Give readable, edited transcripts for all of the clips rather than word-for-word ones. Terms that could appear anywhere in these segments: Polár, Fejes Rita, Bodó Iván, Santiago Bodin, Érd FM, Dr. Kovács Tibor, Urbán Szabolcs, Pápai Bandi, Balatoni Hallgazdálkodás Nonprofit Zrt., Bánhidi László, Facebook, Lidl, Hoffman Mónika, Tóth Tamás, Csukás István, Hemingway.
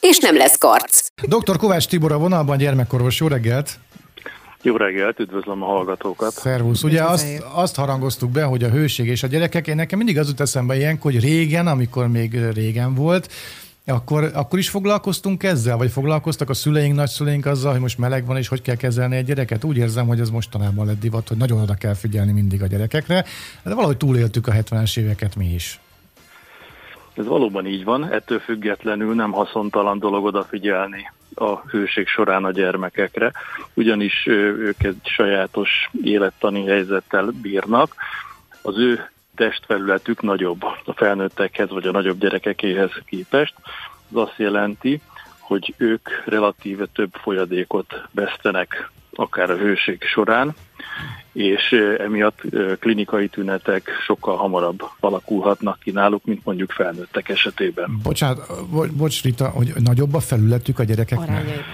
és nem lesz karc. Dr. Kovács Tibor a vonalban, gyermekorvos. Jó reggelt! Jó reggelt, üdvözlöm a hallgatókat. Szervusz. Ugye azt harangoztuk be, hogy a hőség és a gyerekek, én nekem mindig az jut eszembe ilyenkor, hogy régen, amikor még régen volt, akkor is foglalkoztunk ezzel, vagy foglalkoztak a szüleink, nagyszüleink azzal, hogy most meleg van, és hogy kell kezelni egy gyereket? Úgy érzem, hogy ez mostanában lett divat, hogy nagyon oda kell figyelni mindig a gyerekekre, de valahogy túléltük a 70-es éveket mi is. Ez valóban így van, ettől függetlenül nem haszontalan dolog odafigyelni a hőség során a gyermekekre, ugyanis ők egy sajátos élettani helyzettel bírnak. Az ő testfelületük nagyobb a felnőttekhez vagy a nagyobb gyerekekéhez képest. Ez azt jelenti, hogy ők relatíve több folyadékot vesztenek akár a hőség során, és emiatt klinikai tünetek sokkal hamarabb alakulhatnak ki náluk, mint mondjuk felnőttek esetében. Bocs Rita, hogy nagyobb a felületük a gyerekeknek?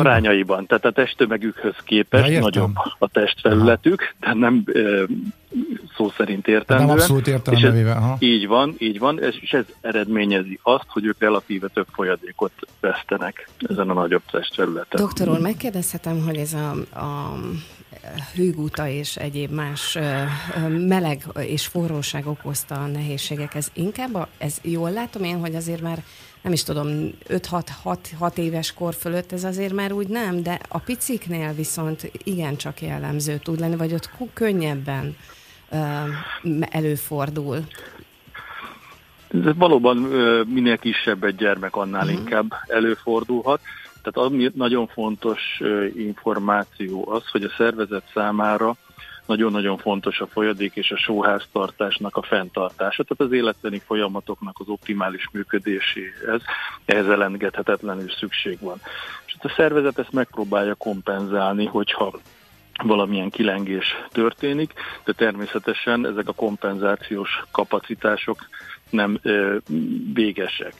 Arányaiban. Tehát a testtömegükhöz képest nagyobb a testfelületük, de nem szó szerint értelműen. Nem abszolút értelműen. Így van, és ez eredményezi azt, hogy ők relatíve több folyadékot vesztenek ezen a nagyobb testfelületen. Doktor úr, megkérdezhetem, hogy ez a hőgúta és egyéb más meleg és forróság okozta a nehézségek. Ez inkább, jól látom én, hogy azért már nem is tudom, 5-6 éves kor fölött ez azért már úgy nem, de a piciknél viszont igencsak jellemző tud lenni, vagy ott könnyebben előfordul. Ez valóban minél kisebb egy gyermek, annál inkább előfordulhat. Tehát ami nagyon fontos információ az, hogy a szervezet számára nagyon-nagyon fontos a folyadék és a sóháztartásnak a fenntartása, tehát az életleni folyamatoknak az optimális működéséhez elengedhetetlenül szükség van. És a szervezet ezt megpróbálja kompenzálni, hogyha valamilyen kilengés történik, de természetesen ezek a kompenzációs kapacitások nem végesek.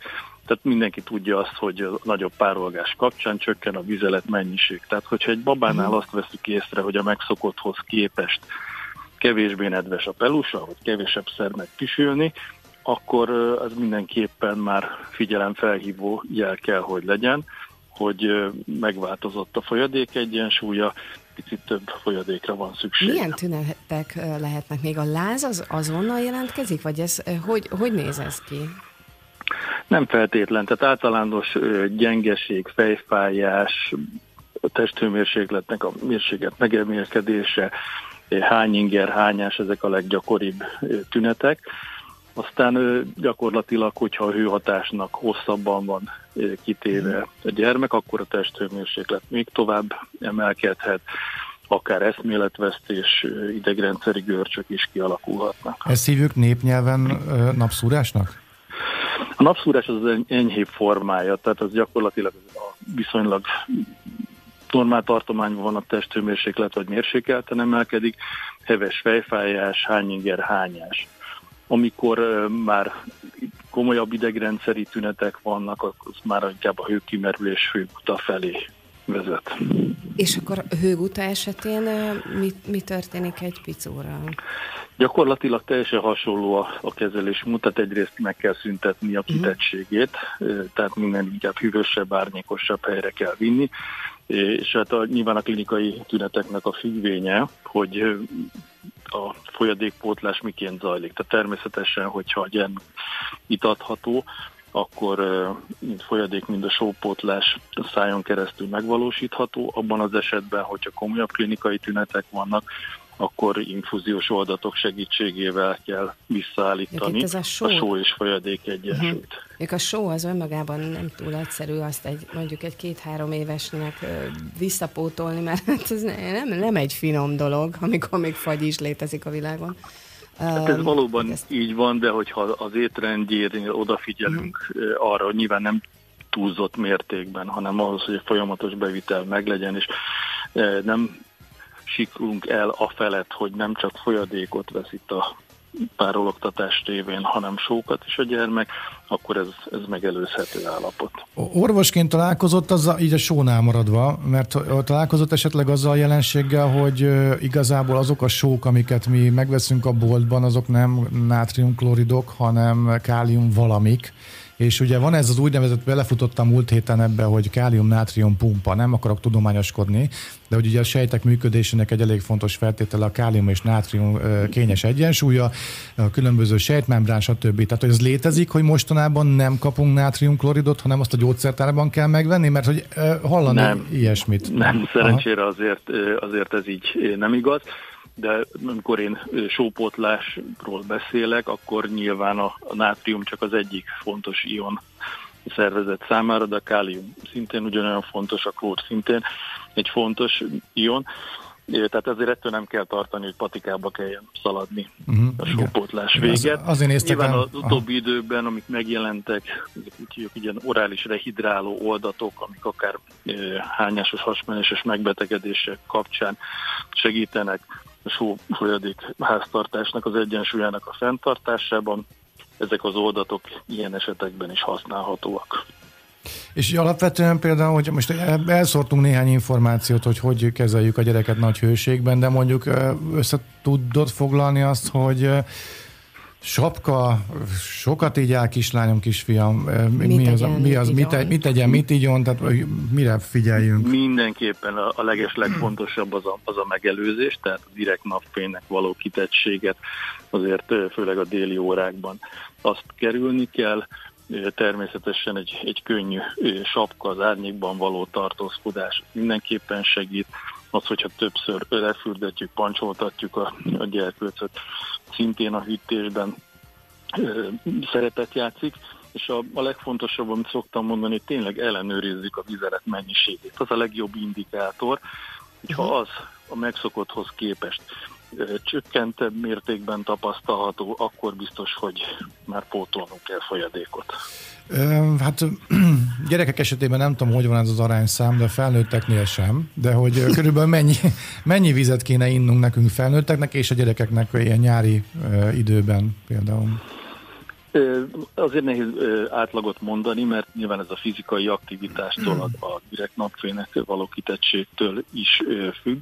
Tehát mindenki tudja azt, hogy a nagyobb párolgás kapcsán csökken a vizelet mennyiség. Tehát, hogyha egy babánál azt veszük észre, hogy a megszokotthoz képest kevésbé nedves a pelusa, vagy kevésebb szer megkisülni, akkor az mindenképpen már figyelemfelhívó jel kell, hogy legyen, hogy megváltozott a folyadék egyensúlya, picit több folyadékra van szükség. Milyen tünetek lehetnek még? A láz az azonnal jelentkezik? Vagy ez hogy néz ez ki? Nem feltétlen, tehát általános gyengeség, fejfájás, a testhőmérsékletnek a megemelkedése, hányinger, hányás, ezek a leggyakoribb tünetek. Aztán gyakorlatilag, hogyha a hőhatásnak hosszabban van kitéve a gyermek, akkor a testhőmérséklet még tovább emelkedhet, akár eszméletvesztés, idegrendszeri görcsök is kialakulhatnak. Ezt hívjuk népnyelven napszúrásnak? A napszúrás az enyhébb formája, tehát az gyakorlatilag viszonylag normál tartományban van a testhőmérséklet, vagy mérsékelten emelkedik, heves fejfájás, hányinger, hányás. Amikor már komolyabb idegrendszeri tünetek vannak, az már inkább a hőkimerülés hőguta felé vezet. És akkor hőguta esetén mi történik egy picórral? Gyakorlatilag teljesen hasonló a kezelés mód, tehát egyrészt meg kell szüntetni a kitettségét, tehát minden inkább hűvösebb, árnyékosabb helyre kell vinni, és hát nyilván a klinikai tüneteknek a függvénye, hogy a folyadékpótlás miként zajlik. Tehát természetesen, hogyha a gyermek itatható, akkor mind folyadék, mind a sópótlás szájon keresztül megvalósítható. Abban az esetben, hogyha komolyabb klinikai tünetek vannak, akkor infúziós oldatok segítségével kell visszaállítani a só és folyadék egyensúlyt. A só az önmagában nem túl egyszerű, azt mondjuk egy 2-3 évesnek visszapótolni, mert ez nem egy finom dolog, amikor még fagy is létezik a világon. Hát ez valóban így van, de hogyha az étrendjére odafigyelünk arra, hogy nyilván nem túlzott mértékben, hanem ahhoz, hogy folyamatos bevitel meglegyen, és nem siklunk el a felett, hogy nem csak folyadékot vesz itt a párologtatás révén, hanem sókat is a gyermek, akkor ez megelőzhető állapot. Orvosként találkozott azzal, így a sónál maradva, mert találkozott esetleg azzal a jelenséggel, hogy igazából azok a sók, amiket mi megveszünk a boltban, azok nem nátriumkloridok, hanem kálium valamik. És ugye van ez az úgynevezett, belefutottam múlt héten ebbe, hogy kálium-nátrium pumpa, nem akarok tudományoskodni, de hogy ugye a sejtek működésének egy elég fontos feltétele a kálium és nátrium kényes egyensúlya, a különböző sejtmembrán, stb. Tehát, hogy ez létezik, hogy mostanában nem kapunk nátriumkloridot, hanem azt a gyógyszertárban kell megvenni, mert hogy hallani nem, ilyesmit. Nem, szerencsére azért ez így nem igaz. De amikor én sópótlásról beszélek, akkor nyilván a nátrium csak az egyik fontos ion szervezet számára, de a kálium szintén ugyanolyan fontos, a klór szintén egy fontos ion. Tehát ezért ettől nem kell tartani, hogy patikába kelljen szaladni a sópótlás véget. Nyilván az utóbbi időben, amik megjelentek, ezek ilyen orális rehidráló oldatok, amik akár hányásos, hasmenéses megbetegedések kapcsán segítenek a sófolyadék háztartásnak az egyensúlyának a fenntartásában. Ezek az oldatok ilyen esetekben is használhatóak. És alapvetően például, hogy most elszórtunk néhány információt, hogy kezeljük a gyereket nagy hőségben, de mondjuk össze tudod foglalni azt, hogy sapka, sokat így áll kislányom, kisfiam, mit tegyen, mit igyon, tehát mire figyeljünk? Mindenképpen a legfontosabb az a megelőzés, tehát a direkt napfénynek való kitettséget, azért főleg a déli órákban azt kerülni kell. Természetesen egy könnyű sapka, az árnyékban való tartózkodás mindenképpen segít. Az, hogyha többször lefürdetjük, pancsoltatjuk a gyerkőcöt, szintén a hűtésben szerepet játszik. És a legfontosabb, amit szoktam mondani, tényleg ellenőrizzük a vizelet mennyiségét. Az a legjobb indikátor, hogyha az a megszokotthoz képest csökkentebb mértékben tapasztalható, akkor biztos, hogy már pótolnunk kell folyadékot. Hát gyerekek esetében nem tudom, hogy van ez az arányszám, de felnőtteknél sem, de hogy körülbelül mennyi vizet kéne innunk nekünk felnőtteknek és a gyerekeknek ilyen nyári időben például? Azért nehéz átlagot mondani, mert nyilván ez a fizikai aktivitástól, a direkt napfénynek való kitettségtől is függ.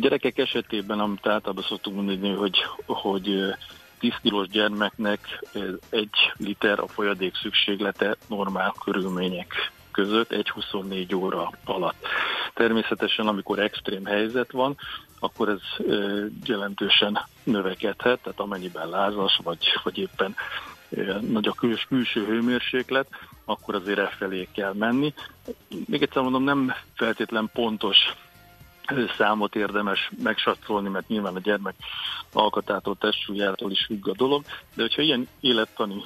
Gyerekek esetében, amit általában szoktunk mondani, hogy 10 kilós gyermeknek 1 liter a folyadék szükséglete normál körülmények között 1-24 óra alatt. Természetesen, amikor extrém helyzet van, akkor ez jelentősen növekedhet, tehát amennyiben lázas, vagy éppen nagy a külső hőmérséklet, akkor azért efelé kell menni. Még egyszer mondom, nem feltétlen pontos számot érdemes megsatszolni, mert nyilván a gyermek alkatától, testsúlyától is függ a dolog, de hogyha ilyen élettani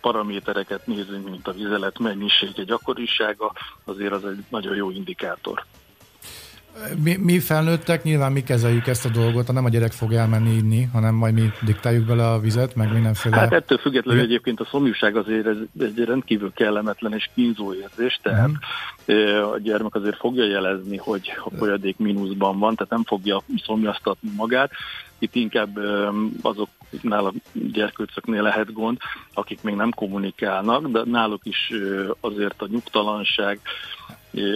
paramétereket nézünk, mint a vizelet mennyisége, gyakorisága, azért az egy nagyon jó indikátor. Mi felnőttek, nyilván mi kezeljük ezt a dolgot, nem a gyerek fog elmenni inni, hanem majd mi diktáljuk bele a vizet, meg mindenféle... Hát ettől függetlenül egyébként a szomjúság azért egy rendkívül kellemetlen és kínzó érzés, tehát a gyermek azért fogja jelezni, hogy a folyadék mínuszban van, tehát nem fogja szomjaztatni magát. Itt inkább azoknál a gyerkőcöknél lehet gond, akik még nem kommunikálnak, de náluk is azért a nyugtalanság,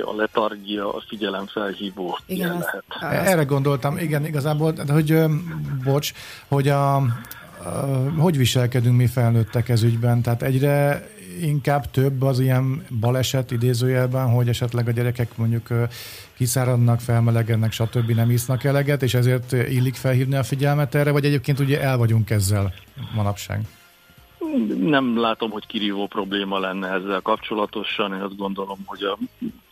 a letargia, a figyelemfelhívó igen, lehet. Erre gondoltam, igen, igazából, hogy viselkedünk mi felnőttek ez ügyben, tehát egyre inkább több az ilyen baleset idézőjelben, hogy esetleg a gyerekek mondjuk kiszáradnak, felmelegednek, stb. Nem isznak eleget, és ezért illik felhívni a figyelmet erre, vagy egyébként ugye el vagyunk ezzel manapság? Nem látom, hogy kirívó probléma lenne ezzel kapcsolatosan. Én azt gondolom, hogy a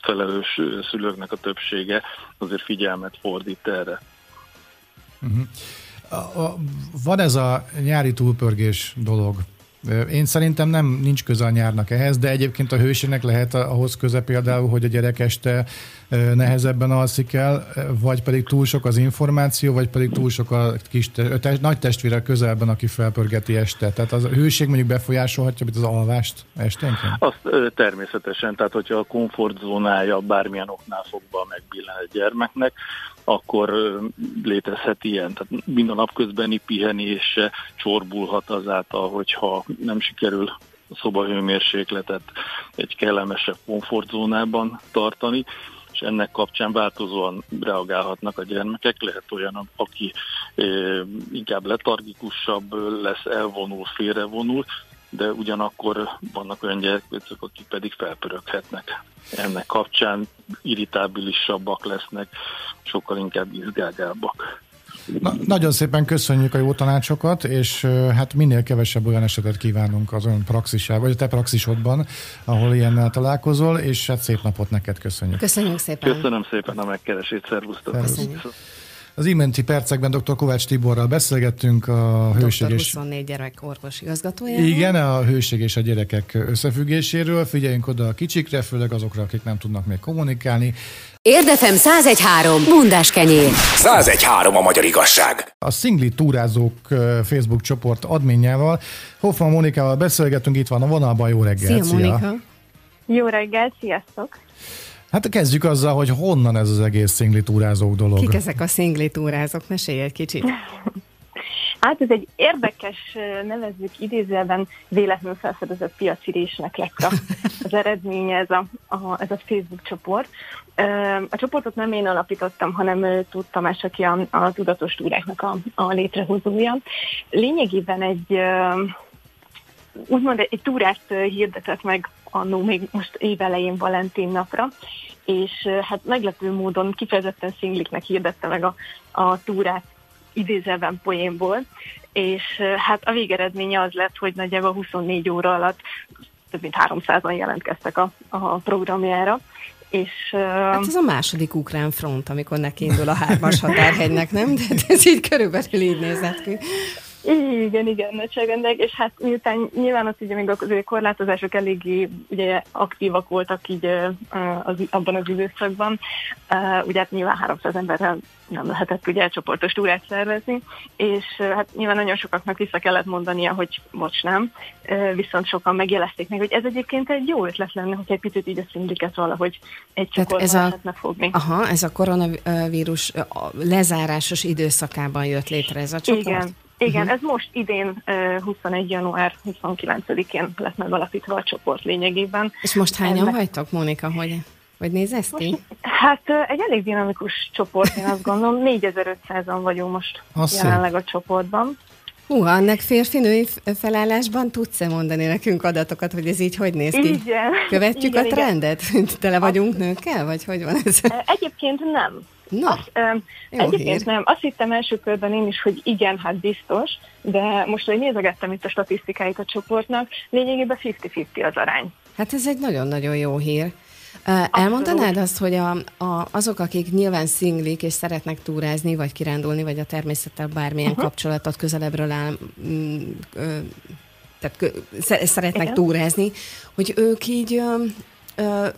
felelős szülőknek a többsége azért figyelmet fordít erre. Van ez a nyári túlpörgés dolog. Én szerintem nincs köze a nyárnak ehhez, de egyébként a hőségnek lehet ahhoz köze például, hogy a gyerek este nehezebben alszik el, vagy pedig túl sok az információ, vagy pedig túl sok a nagy testvére közelben, aki felpörgeti este. Tehát az a hőség mondjuk befolyásolhatja az alvást esténként? Azt természetesen, tehát hogyha a komfortzónája bármilyen oknál fogva megbillen egy gyermeknek, akkor létezhet ilyen. Tehát mind a napközbeni pihenés csorbulhat azáltal, hogyha nem sikerül a szobahőmérsékletet egy kellemesebb komfortzónában tartani, és ennek kapcsán változóan reagálhatnak a gyermekek. Lehet olyan, aki inkább letargikusabb lesz, elvonul, félrevonul, de ugyanakkor vannak olyan gyerkőcök, akik pedig felpöröghetnek. Ennek kapcsán irritábilisabbak lesznek, sokkal inkább izgágábbak. Nagyon szépen köszönjük a jó tanácsokat, és hát minél kevesebb olyan esetet kívánunk az ön praxisában, vagy a te praxisodban, ahol ilyennel találkozol, és hát szép napot neked köszönjük. Köszönjük szépen. Köszönöm szépen a megkeresést, szervusztok. Az iménti percekben dr. Kovács Tiborral beszélgettünk a hőség és... Dr. 24 gyerek orvos igazgatójával. Igen, a hőség és a gyerekek összefüggéséről. Figyeljünk oda a kicsikre, főleg azokra, akik nem tudnak még kommunikálni. Érdefem 101.3 Mundás kenyér. 101.3 a magyar igazság. A Szingli túrázók Facebook csoport adminjával, Hoffman Mónikával beszélgettünk, itt van a vonalban. Jó reggel. Szia, Mónika. Jó reggel, sziasztok. Hát kezdjük azzal, hogy honnan ez az egész szinglitúrázók dolog. Kik ezek a szinglitúrázók? Mesélj egy kicsit. Hát ez egy érdekes, nevezzük idézőben véletlenül felfedezett piaci résnek lett az eredménye ez a Facebook csoport. A csoportot nem én alapítottam, hanem Tóth Tamás, aki a tudatos túráknak a létrehozója. Lényegében úgymond egy túrát hirdetett meg annó még most évelején Valentin napra, és hát meglepő módon kifejezetten szingliknek hirdette meg a túrát idézelben poénból, és hát a végeredménye az lett, hogy nagyjából 24 óra alatt több mint 300-an jelentkeztek a programjára. És, hát ez a második ukrán front, amikor nekiindul a 3-as határhegynek, nem? De ez így körülbelül így nézett ki. Igen, nagyságrendileg, és hát miután nyilván ott ugye még a korlátozások eléggé ugye, aktívak voltak így abban az időszakban, ugye hát nyilván 300 emberrel nem lehetett ugye csoportos túrát szervezni, és hát nyilván nagyon sokaknak vissza kellett mondania, hogy bocs nem, viszont sokan megjelezték meg, hogy ez egyébként egy jó ötlet lenne, hogy egy picit így a szindiket valahogy egy csoportban lehetne fogni. Aha, ez a koronavírus lezárásos időszakában jött létre ez a csoport? Igen, ez most idén 21. január 29-én lett megalapítva a csoport lényegében. És most hányan vagytok, Mónika, hogy nézesz ti? Hát egy elég dinamikus csoport, én azt gondolom, 4500-an vagyunk most jelenleg a csoportban. Húha, annak férfi-női felállásban tudsz-e mondani nekünk adatokat, hogy ez így hogy néz ki? Igen. Követjük a trendet? Tele vagyunk nőkkel, vagy hogy van ez? Egyébként nem. Azt hittem első körben én is, hogy igen, hát biztos, de most, hogy nézegettem itt a statisztikáit a csoportnak, lényegében 50-50 az arány. Hát ez egy nagyon-nagyon jó hír. Elmondanád azt, hogy azok, akik nyilván szinglik és szeretnek túrázni, vagy kirándulni, vagy a természettel bármilyen kapcsolatot közelebbről szeretnek túrázni, hogy ők így...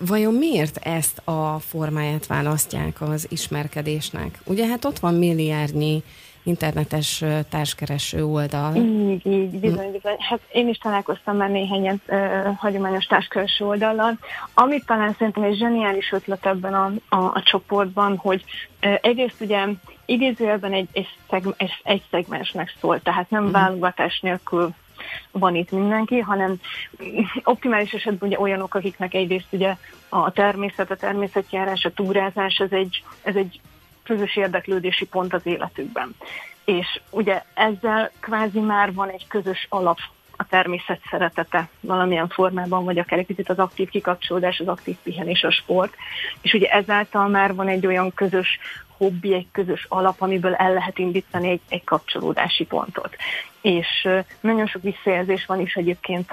vajon miért ezt a formáját választják az ismerkedésnek? Ugye hát ott van milliárdnyi internetes társkereső oldal. Így, bizony. Hát én is találkoztam már néhány hagyományos társkereső oldallal, amit talán szerintem egy zseniális ötlet ebben a csoportban, hogy egyrészt ugye idézőjelben egy szegmensnek szól, tehát nem válogatás nélkül van itt mindenki, hanem optimális esetben ugye olyanok, akiknek egyrészt ugye a természet, a természetjárás, a túrázás, ez egy közös érdeklődési pont az életükben. És ugye ezzel kvázi már van egy közös alap, a természet szeretete valamilyen formában, vagy akár egy kicsit az aktív kikapcsolódás, az aktív pihenés, a sport. És ugye ezáltal már van egy olyan közös hobbi, egy közös alap, amiből el lehet indítani egy kapcsolódási pontot. És nagyon sok visszajelzés van is egyébként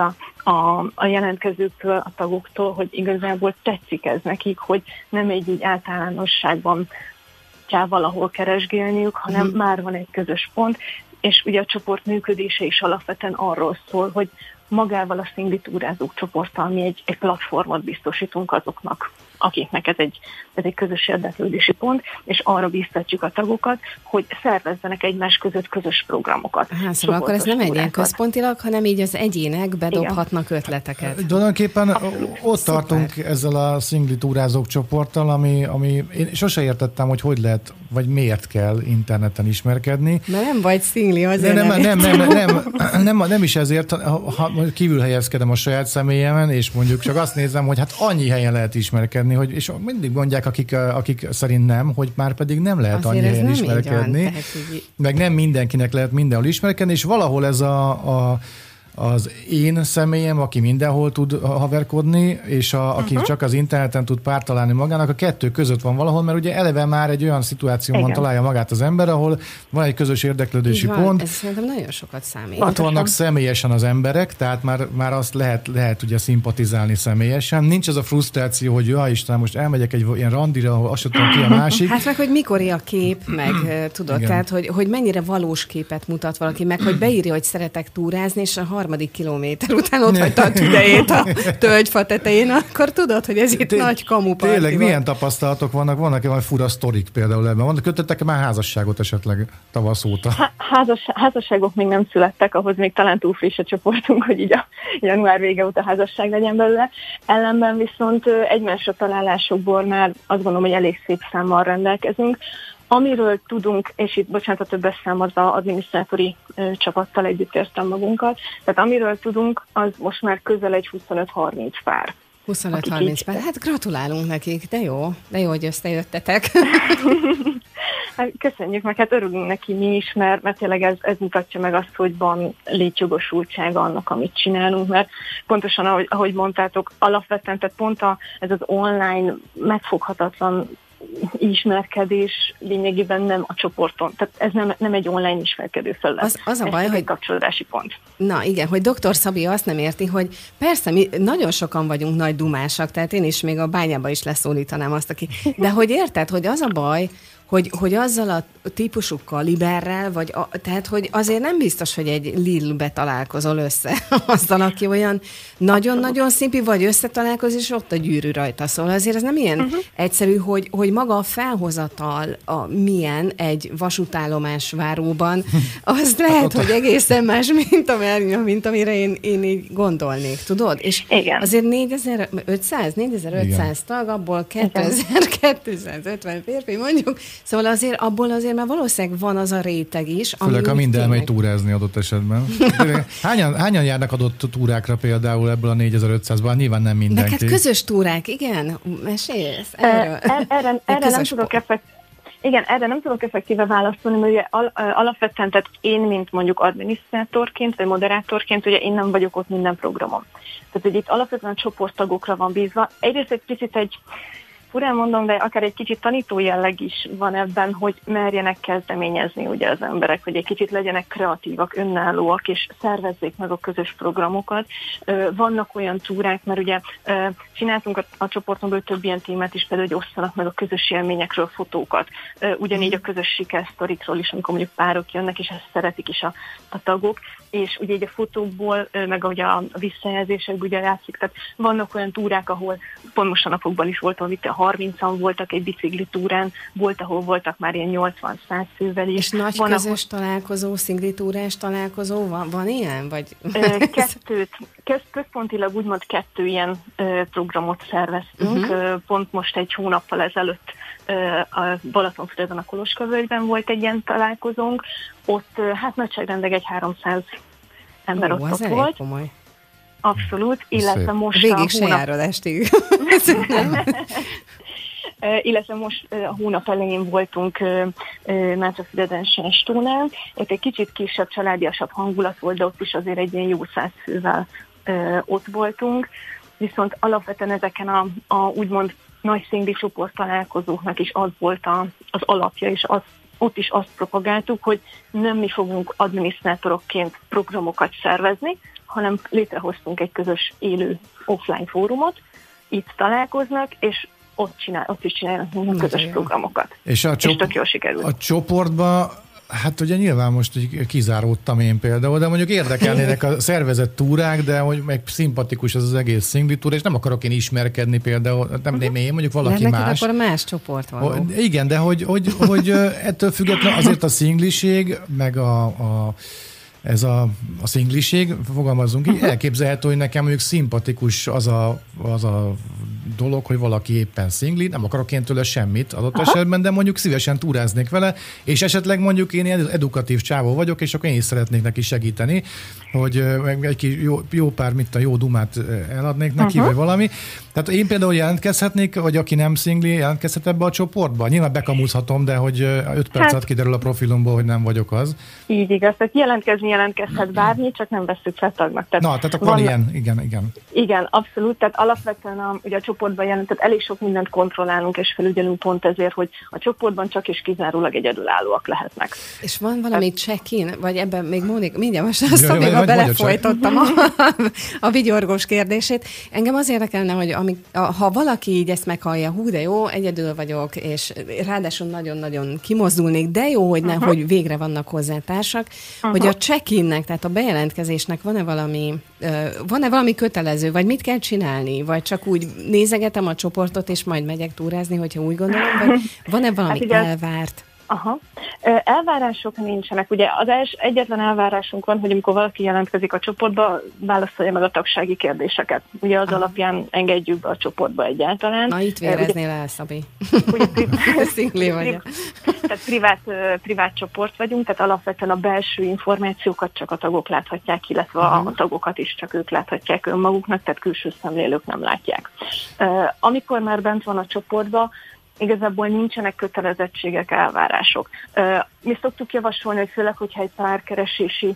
a jelentkezőktől, a tagoktól, hogy igazából tetszik ez nekik, hogy nem egy így általánosságban kell valahol keresgélniük, hanem már van egy közös pont, és ugye a csoport működése is alapvetően arról szól, hogy magával a szingli túrázók csoporttal mi egy platformot biztosítunk azoknak, akiknek ez egy közös érdeklődési pont, és arra bíztatjuk a tagokat, hogy szervezzenek egymás között közös programokat. Aha, szóval akkor ez nem egy ilyen központilag, hanem így az egyének bedobhatnak ötleteket. Tulajdonképpen ott tartunk ezzel a szinglitúrázók csoporttal, ami én sose értettem, hogy lehet, vagy miért kell interneten ismerkedni. De nem vagy szingli, azért nem is ezért, ha kívül helyezkedem a saját személyemen, és mondjuk csak azt nézem, hogy hát annyi helyen lehet ismerkedni, hogy, és mindig mondják, akik szerint nem, hogy már pedig nem lehet azért annyi helyen ismerkedni. Van, meg nem mindenkinek lehet mindenhol ismerkedni, és valahol ez az én személyem, aki mindenhol tud haverkodni, és aki csak az interneten tud párt találni magának, a kettő között van valahol, mert ugye eleve már egy olyan szituációban találja magát az ember, ahol van egy közös érdeklődési pont. Ez szerintem nagyon sokat számít. Ott vannak személyesen az emberek, tehát már azt lehet ugye szimpatizálni személyesen. Nincs az a frusztráció, hogy jaj Istenem, most elmegyek egy ilyen randira, ahol azt tudom ki a másik. Hát meg, hogy mikori a kép, meg tudod, tehát, hogy mennyire valós képet mutat valaki, meg hogy beírja, hogy szeretek túrázni, és a harmadik kilométer után ott hagyta a tüdejét a tölgyfa tetején, akkor tudod, hogy ez itt nagy kamuparti. Tényleg van. Milyen tapasztalatok vannak? Vannak-e olyan fura sztorik például ebben? Kötöttek már házasságot esetleg tavasz óta? Házasságok még nem születtek, ahhoz még talán túl friss a csoportunk, hogy így a január vége óta házasság legyen belőle. Ellenben viszont egymásra találásokból már azt gondolom, hogy elég szép számmal rendelkezünk. Amiről tudunk, és itt bocsánat, a többes szám az az adminisztrátori csapattal együtt értem magunkat, tehát amiről tudunk, az most már közel egy 25-30 pár. 25-30 pár, hát gratulálunk nekik, de jó, hogy összejöttetek. Köszönjük meg, hát örülünk neki mi is, mert tényleg ez mutatja meg azt, hogy van létjogosultsága annak, amit csinálunk, mert pontosan, ahogy mondtátok, alapvetően, tehát pont ez az online megfoghatatlan ismerkedés lényegében nem a csoporton. Tehát ez nem egy online ismerkedő felület. Az a baj, hogy kapcsolódási pont. Na igen, hogy Dr. Szabi azt nem érti, hogy persze mi nagyon sokan vagyunk nagy dumásak, tehát én is még a bányába is leszólítanám azt, aki... De hogy érted, hogy az a baj, hogy azzal a típusú kaliberrel, vagy tehát, hogy azért nem biztos, hogy egy Lidlbe találkozol össze azzal, aki olyan nagyon-nagyon szimpi, vagy összetalálkoz, és ott a gyűrű rajta. Szóval azért ez nem ilyen egyszerű, hogy maga a felhozatal milyen egy vasútállomás váróban, az lehet, hogy egészen más, mint amire én így gondolnék, tudod? És igen. Azért 4500 tag, abból 2250 férfi, mondjuk. Szóval azért már valószínűleg van az a réteg is. Főleg, ha minden elmegy túrázni adott esetben. Hányan járnak adott túrákra például ebből a 4500-ban? Nyilván nem mindenki. Neked közös túrák, igen? Mesélsz? Erre nem tudok effektíve válaszolni, mert ugye alapvetően, tehát én, mint mondjuk adminisztrátorként, vagy moderátorként, ugye én nem vagyok ott minden programon. Tehát, hogy itt alapvetően csoporttagokra van bízva. Egyrészt egy picit furán mondom, de akár egy kicsit tanító jelleg is van ebben, hogy merjenek kezdeményezni ugye az emberek, hogy egy kicsit legyenek kreatívak, önállóak, és szervezzék meg a közös programokat. Vannak olyan túrák, mert ugye csináltunk a csoportomból több ilyen témát is, például, hogy osszanak meg a közös élményekről fotókat. Ugyanígy a közös sikersztorikról is, amikor mondjuk párok jönnek, és ezt szeretik is a tagok. És ugye így a fotókból, meg ahogy a visszajelzésekből ugye látszik, tehát vannak olyan túrák, ahol pont most a napokban is voltam, amit 30-an voltak egy biciklitúrán, volt, ahol voltak már ilyen 80-100 fővel is. És nagy közös találkozó, szinglitúrás találkozó, van ilyen? Vagy... Központilag úgymond 2 ilyen programot szerveztünk. Pont most egy hónappal ezelőtt a Balatonfüreden, a Koloskavölgyben volt egy ilyen találkozónk. Ott hát nagyságrendileg egy 300 ember ott volt. Komoly. Abszolút, illetve most végig se jár a estig. Illetve most a hónap elején voltunk Mátrafüreden, Sástónál. Ott egy kicsit kisebb, családiasabb hangulat volt, de ott is azért egy ilyen jó 100 fővel ott voltunk. Viszont alapvetően ezeken úgymond nagy szingli csoport találkozóknak is az volt az alapja, és ott is azt propagáltuk, hogy nem mi fogunk adminisztrátorokként programokat szervezni, hanem létrehoztunk egy közös élő offline fórumot, itt találkoznak, és ott is csinálnak közös programokat. És tök jól sikerült. A csoportba Hát ugye nyilván most kizáródtam én például, de mondjuk érdekelnének a szervezett túrák, de hogy meg szimpatikus ez az egész szingli túra, és nem akarok én ismerkedni például, nem én, mondjuk valaki mert más. Akkor más csoport van. Igen, de hogy ettől függetlenül azért a szingliség, meg ez a szingliség, fogalmazunk így, elképzelhető, hogy nekem mondjuk szimpatikus az a dolog, hogy valaki éppen szingli, nem akarok én tőle semmit adott esetben, de mondjuk szívesen túráznék vele, és esetleg mondjuk én ilyen edukatív csávó vagyok, és akkor én is szeretnék neki segíteni, hogy egy jó pár, jó dumát eladnék neki, vagy valami. Tehát én például jelentkezhetnék, vagy aki nem szingli, jelentkezhet ebbe a csoportba? Nyilván bekamúzhatom, de hogy 5 perc alatt kiderül a profilomból, hogy nem vagyok az. Így igaz, tehát jelentkezhet bármi, csak nem vesszük fel tagnak. Tehát tehát akkor van ilyen, igen. Igen, abszolút, tehát alapvetően ugye a csoportban jelentett, elég sok mindent kontrollálunk és felügyelünk pont ezért, hogy a csoportban csak és kizárólag egyedülállóak lehetnek. És van valami check-in, vagy ebben még Mónika, mindjárt most azt, amivel belefolytottam a vigyorgós kérdését. Engem az érdekelne, hogy ha valaki így ezt meghallja, hú de jó, egyedül vagyok, és ráadásul nagyon-nagyon kimozdulnék, de jó, hogy hogy végre vannak hozzátársak, hogy a check-innek, tehát a bejelentkezésnek van-e valami kötelező, vagy mit kell csinálni, vagy csak úgy nézegetem a csoportot, és majd megyek túrázni, hogyha úgy gondolom, vagy van-e valami elvárt? Elvárások nincsenek. Ugye az egyetlen elvárásunk van, hogy amikor valaki jelentkezik a csoportba, válaszolja meg a tagsági kérdéseket. Ugye az alapján engedjük be a csoportba egyáltalán. Na, itt véreznél el, Szabi. Szingli vagyok. Tehát privát csoport vagyunk, tehát alapvetően a belső információkat csak a tagok láthatják, illetve a tagokat is csak ők láthatják önmaguknak, tehát külső szemlélők nem látják. Amikor már bent van a csoportba, igazából nincsenek kötelezettségek, elvárások. Mi szoktuk javasolni, hogy főleg, hogyha egy párkeresési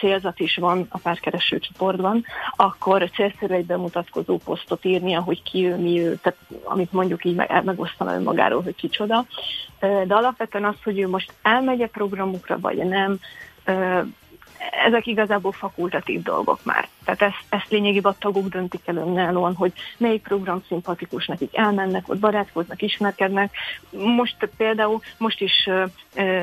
célzat is van a párkereső csoportban, akkor célszerű egy bemutatkozó posztot írnia, hogy ki ő, mi ő, tehát amit mondjuk így megosztana önmagáról, hogy kicsoda. De alapvetően az, hogy ő most elmegy-e programukra, vagy nem, ezek igazából fakultatív dolgok már. Tehát ezt lényegében a tagok döntik el önállóan, hogy melyik program szimpatikus nekik, elmennek, ott barátkoznak, ismerkednek. Most például, most is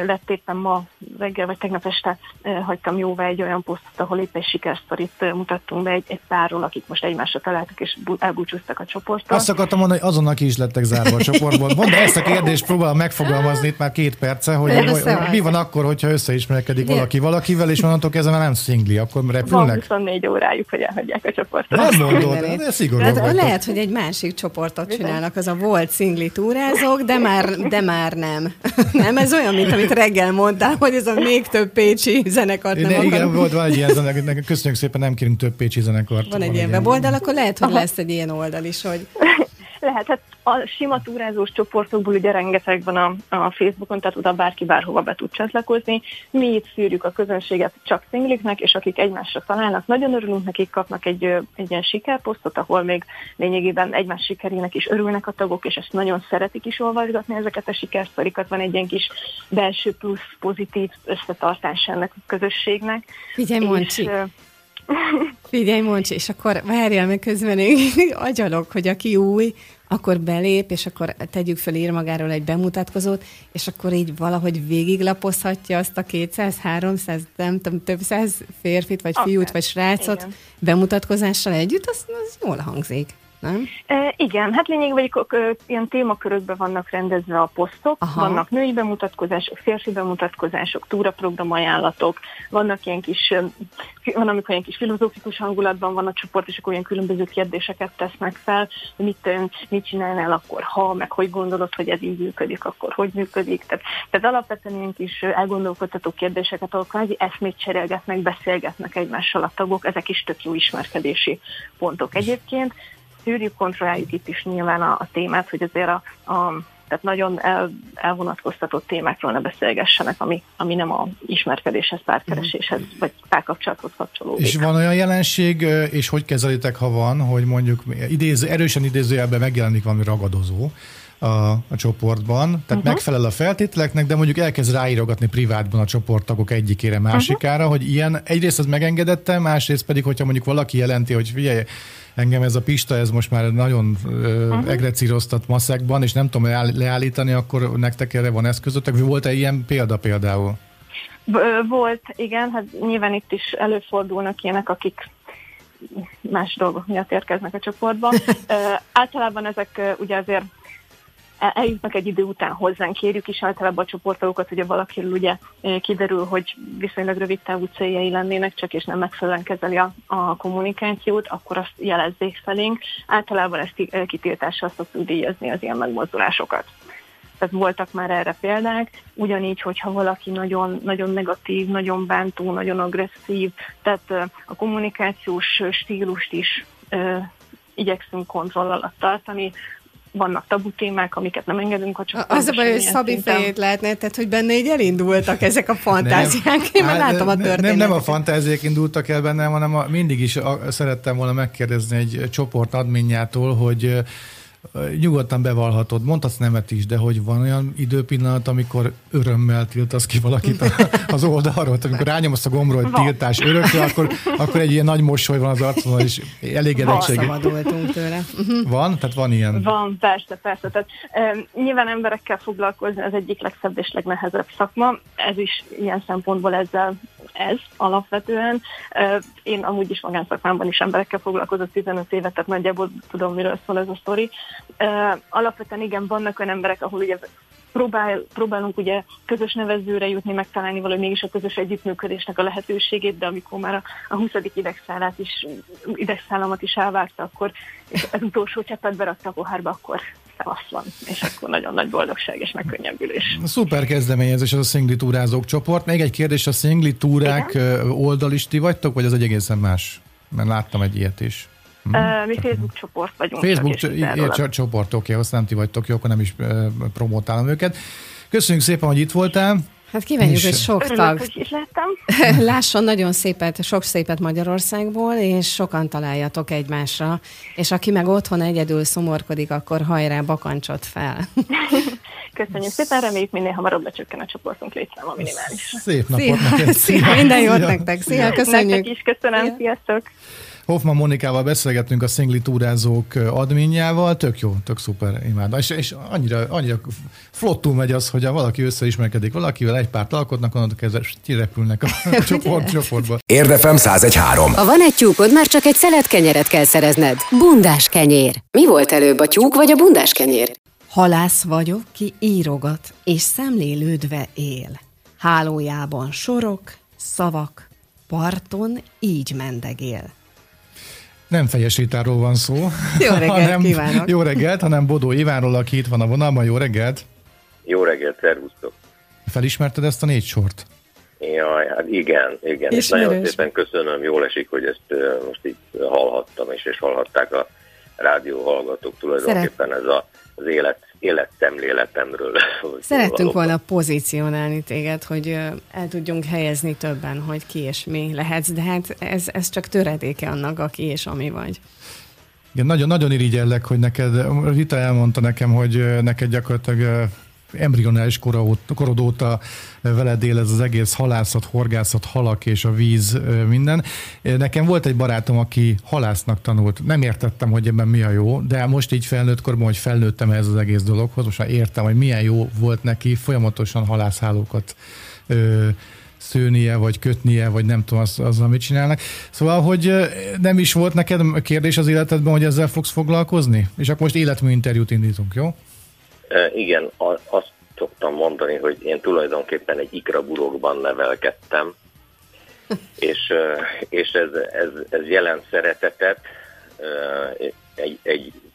lett éppen ma reggel, vagy tegnap este hagytam jóvá egy olyan posztot, ahol épp egy sikersztorit mutattunk be egy párról, akik most egymásra találtak, és elbúcsúztak a csoporttól. Azt akartam mondani, hogy azonnal ki is lettek zárva a csoportból. Mondd ezt a kérdést, próbálom megfogalmazni itt már 2 perce, hogy mi van akkor, hogyha összeismerkedik valaki valakivel, és onnantól kezdve már nem szingli, akkor repülnek. Van 24 órájuk, hogy elhagyják a csoportot. Nem mondod, de szigorú vagy. Lehet, hogy egy másik csoportot csinálnak, az a volt szingli túrázók, de már nem. Nem, ez olyan, mint amit reggel mondtál, hogy ez a még több pécsi zenekart nem akar. Igen, volt egy ilyen zenekart, köszönjük szépen, nem kérünk több pécsi zenekart. Van egy ilyen weboldal, akkor lehet, hogy lesz egy ilyen oldal is, hogy... Lehet, hát a sima túrázós csoportokból ugye rengeteg van a Facebookon, tehát oda bárki bárhova be tud csatlakozni. Mi itt szűrjük a közönséget csak szingliknek, és akik egymásra találnak, nagyon örülünk nekik, kapnak egy ilyen sikerposztot, ahol még lényegében egymás sikerének is örülnek a tagok, és ezt nagyon szeretik is olvasgatni, ezeket a sikersztorikat. Van egy ilyen kis belső plusz pozitív összetartás ennek a közösségnek. Figyelj, Moncsi! Figyelj, Moncsi, és akkor várjál meg közben, én agyalok, hogy aki új, akkor belép, és akkor tegyük fel, ír magáról egy bemutatkozót, és akkor így valahogy végiglapozhatja azt a 200-300, nem tudom, több száz férfit, vagy fiút, vagy srácot. Igen. Bemutatkozással együtt, az jól hangzik. Igen, hát lényegében ilyen témakörökben vannak rendezve a posztok, vannak női bemutatkozások, férfi bemutatkozások, túraprogramajánlatok, van, amikor ilyen kis filozófikus hangulatban van a csoport, és akkor olyan különböző kérdéseket tesznek fel, mit csinálnál akkor, ha, meg hogy gondolod, hogy ez így működik, akkor hogy működik. Tehát alapvetően ilyen kis elgondolkodtató kérdéseket, ahogy eszmét cserélgetnek, beszélgetnek egymással a tagok, ezek is tök jó ismerkedési pontok egyébként. Szűrjük, kontrolláljuk itt is nyilván a témát, hogy azért tehát nagyon elvonatkoztatott témákról ne beszélgessenek, ami nem a ismerkedéshez, párkereséshez, vagy párkapcsolathoz kapcsolódik. És van olyan jelenség, és hogy kezelitek, ha van, hogy mondjuk erősen idézőjelben megjelenik valami ragadozó a csoportban, tehát megfelel a feltételeknek, de mondjuk elkezd ráírogatni privátban a csoporttagok egyikére, másikára, hogy ilyen, egyrészt ez megengedette, másrészt pedig, hogyha mondjuk valaki jelenti, hogy figyelj, engem ez a Pista, ez most már nagyon egrecíroztat maszekban, és nem tudom leállítani, akkor nektek erre van eszközöttek? Volt-e ilyen példa például? Volt, igen, hát nyilván itt is előfordulnak ilyenek, akik más dolgok miatt érkeznek a csoportba. Általában ezek ugye azért eljutnak egy idő után hozzánk, kérjük is általában a csoportokat, hogyha valakiről ugye kiderül, hogy viszonylag rövid távú céljai lennének, csak és nem megfelelően kezeli a kommunikációt, akkor azt jelezzék felénk. Általában ezt kitiltással szoktuk díjazni az ilyen megmozdulásokat. Tehát voltak már erre példák, ugyanígy, hogyha valaki nagyon, nagyon negatív, nagyon bántó, nagyon agresszív, tehát a kommunikációs stílust is igyekszünk kontroll alatt tartani. Vannak tabu témák, amiket nem engedünk a csoportban. Az a baj, hogy Szabi fejét látnád, tehát hogy benne így elindultak ezek a fantáziák. Én már látom a történetet. Nem a fantáziák indultak el bennem, hanem mindig is szerettem volna megkérdezni egy csoport adminjától, hogy nyugodtan bevallhatod, mondhatsz nemet is, de hogy van olyan időpillanat, amikor örömmel tiltasz ki valakit az oldalról, amikor rányomsz a gombra, hogy tiltás örökre, akkor egy ilyen nagy mosoly van az arcon, és elégedettség. Szabadultunk tőle. Van? Tehát van ilyen? Van, persze. Tehát, nyilván emberekkel foglalkozni az egyik legszebb és legnehezebb szakma. Ez is ilyen szempontból ez alapvetően. Én amúgy is magánszakmámban is emberekkel foglalkozott 15 évet, tehát nagyjából tudom, miről szól ez a sztori. Alapvetően igen, vannak olyan emberek, ahol ugye próbálunk ugye közös nevezőre jutni, megtalálni valahogy mégis a közös együttműködésnek a lehetőségét, de amikor már a 20. idegszállamat is elvágta, akkor az utolsó cseppet berakta a pohárba, akkor szevasz van, és akkor nagyon nagy boldogság és megkönnyebbülés. Szuper kezdeményezés az a szinglitúrázók csoport. Még egy kérdés, a szinglitúrák oldalisti vagytok, vagy az egy egészen más? Mert láttam egy ilyet is. Mi Facebook csoport vagyunk. Facebook csoport, oké, azt nem ti vagytok, jó, akkor nem is promotálom őket. Köszönjük szépen, hogy itt voltál. Hát kívánjuk, hogy sok tag. Lásson nagyon szépet, sok szépet Magyarországból, és sokan találjatok egymásra. És aki meg otthon egyedül szomorkodik, akkor hajrá, bakancsot fel. Köszönjük szépen, reméljük minél hamarabb lecsökken a csoportunk létszáma minimális. Szép napot nektek. Szia, minden jót nektek. Szia, köszönjük. Nektek is köszönöm, sziasztok. Hoffman Mónikával beszélgettünk, a szinglitúrázók adminjával, tök jó, tök szuper, imádom. És annyira flottul megy az, hogy valaki összeismerkedik valakivel, egy párt alkotnak, onnantól kezdve kirepülnek a csoportba. Érdefem 101.3. Ha van egy tyúkod, már csak egy szelet kenyeret kell szerezned. Bundás kenyér. Mi volt előbb, a tyúk vagy a bundás kenyér? Halász vagyok, ki írogat, és szemlélődve él. Hálójában sorok, szavak, parton így mendegél. Nem fejesítáról van szó. Jó reggelt kívánok! Jó reggelt, hanem Bodó Ivánról, aki itt van a vonalban. Jó reggelt! Jó reggelt, szervusztok! Felismerted ezt a 4 sort? Jaj, hát igen. És nagyon szépen köszönöm, jól esik, hogy ezt most itt hallhattam, és hallhatták a rádió hallgatók tulajdonképpen ez az életszemléletemről. Szerettünk volna pozícionálni téged, hogy el tudjunk helyezni többen, hogy ki és mi lehetsz, de hát ez csak töredéke annak, aki és ami vagy. Igen, nagyon irigyellek, hogy neked, Rita elmondta nekem, hogy neked gyakorlatilag embrionális korod óta veled él ez az egész halászat, horgászat, halak és a víz, minden. Nekem volt egy barátom, aki halásznak tanult. Nem értettem, hogy ebben mi a jó, de most így felnőttkorban, hogy felnőttem ez az egész dologhoz, most már értem, hogy milyen jó volt neki folyamatosan halászhálókat szőnie, vagy kötnie, vagy nem tudom azzal, amit csinálnak. Szóval, hogy nem is volt neked kérdés az életedben, hogy ezzel fogsz foglalkozni? És akkor most életmű interjút indítunk, jó? Igen, azt szoktam mondani, hogy én tulajdonképpen egy ikraburokban nevelkedtem, és ez jelent szeretetet,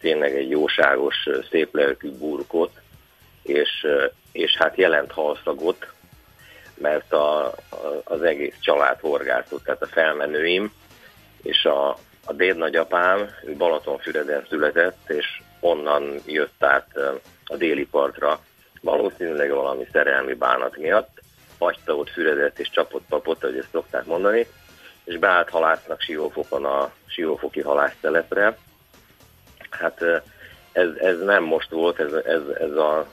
tényleg egy jóságos, szép lelkű burkot, és hát jelent halszagot, mert az egész család horgászott, tehát a felmenőim, és a dédnagyapám, ő Balatonfüreden született, és onnan jött át a déli partra, valószínűleg valami szerelmi bánat miatt, hagyta ott Füredet és csapott papot, ahogy ezt szokták mondani, és beállt halásznak Siófokon, a siófoki halásztelepre. Hát ez nem most volt, ez a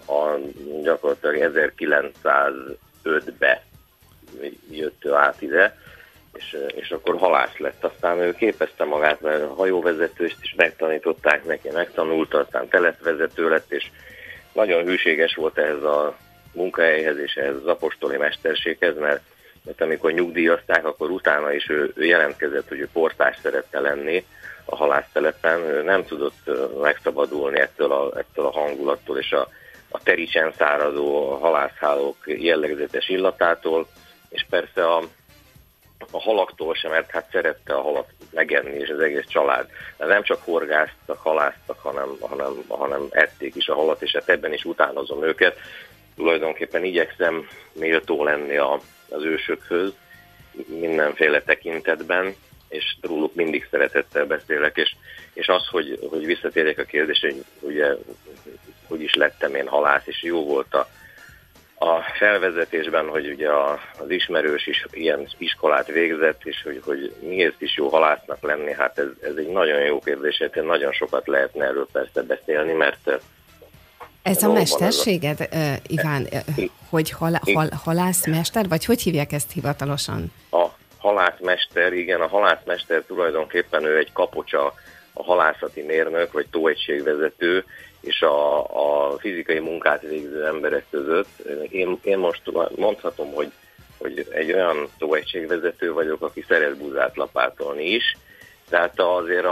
gyakorlatilag 1905-ben jött át ide, és akkor halász lett. Aztán ő képezte magát, mert a hajóvezetőst is megtanították neki, megtanulta, aztán telepvezető lett, és nagyon hűséges volt ehhez a munkahelyhez és ehhez az apostoli mesterséghez, mert mert amikor nyugdíjazták, akkor utána is ő jelentkezett, hogy ő portás szeretne lenni a halásztelepen. Ő nem tudott megszabadulni ettől a hangulattól és a tericsen száradó halászhálók jellegzetes illatától, és persze a halaktól sem, mert hát szerette a halat megenni, és az egész család. De nem csak horgásztak, halásztak, hanem ették is a halat, és hát ebben is utánozom őket. Tulajdonképpen igyekszem méltó lenni az ősökhöz mindenféle tekintetben, és róluk mindig szeretettel beszélek, és az, hogy visszatérjek a kérdésre, hogy ugye, hogy is lettem én halász, és jó volt a felvezetésben, hogy ugye az ismerős is ilyen iskolát végzett, és hogy miért is jó halásznak lenni, hát ez egy nagyon jó kérdés, hogy nagyon sokat lehetne erről persze beszélni, mert... Ez a mesterséged, Iván, hogy halászmester, vagy hogy hívják ezt hivatalosan? A halászmester, igen, a halászmester tulajdonképpen ő egy kapocsa, a halászati mérnök, vagy tóegységvezető, és a fizikai munkát végző emberek között. Én most mondhatom, hogy egy olyan tóegységvezető vagyok, aki szeret búzát lapátolni is, tehát azért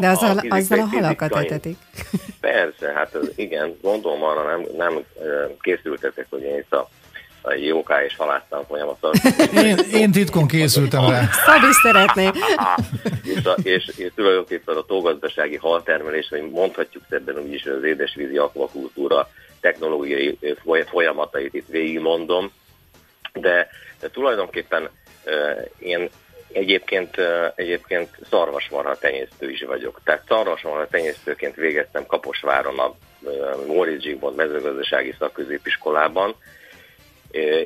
de azzal a halakat etetik. Persze, hát igen, gondolom arra nem készültetek, hogy én itt a jóká és halásztán folyamatot. Én titkon készültem rá. Szabi szeretné. És tulajdonképpen a tógazdasági haltermelés, vagy mondhatjuk ebben úgyis az édesvízi akvakultúra technológiai folyamatait itt végigmondom, de tulajdonképpen én egyébként szarvasmarha tenyésztő is vagyok. Tehát szarvasmarha tenyésztőként végeztem Kaposváron a Móricz Zsigmond mezőgazdasági szakközépiskolában,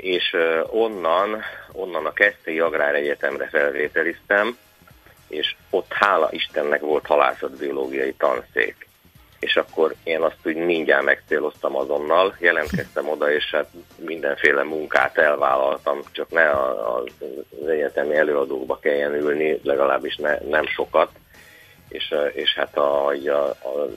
és onnan a Keszthelyi Agráregyetemre felvételiztem, és ott hála Istennek volt halászatbiológiai tanszék. És akkor én azt úgy mindjárt megcéloztam azonnal, jelentkeztem oda, és hát mindenféle munkát elvállaltam, csak ne az egyetemi előadókba kelljen ülni, legalábbis nem sokat. És hát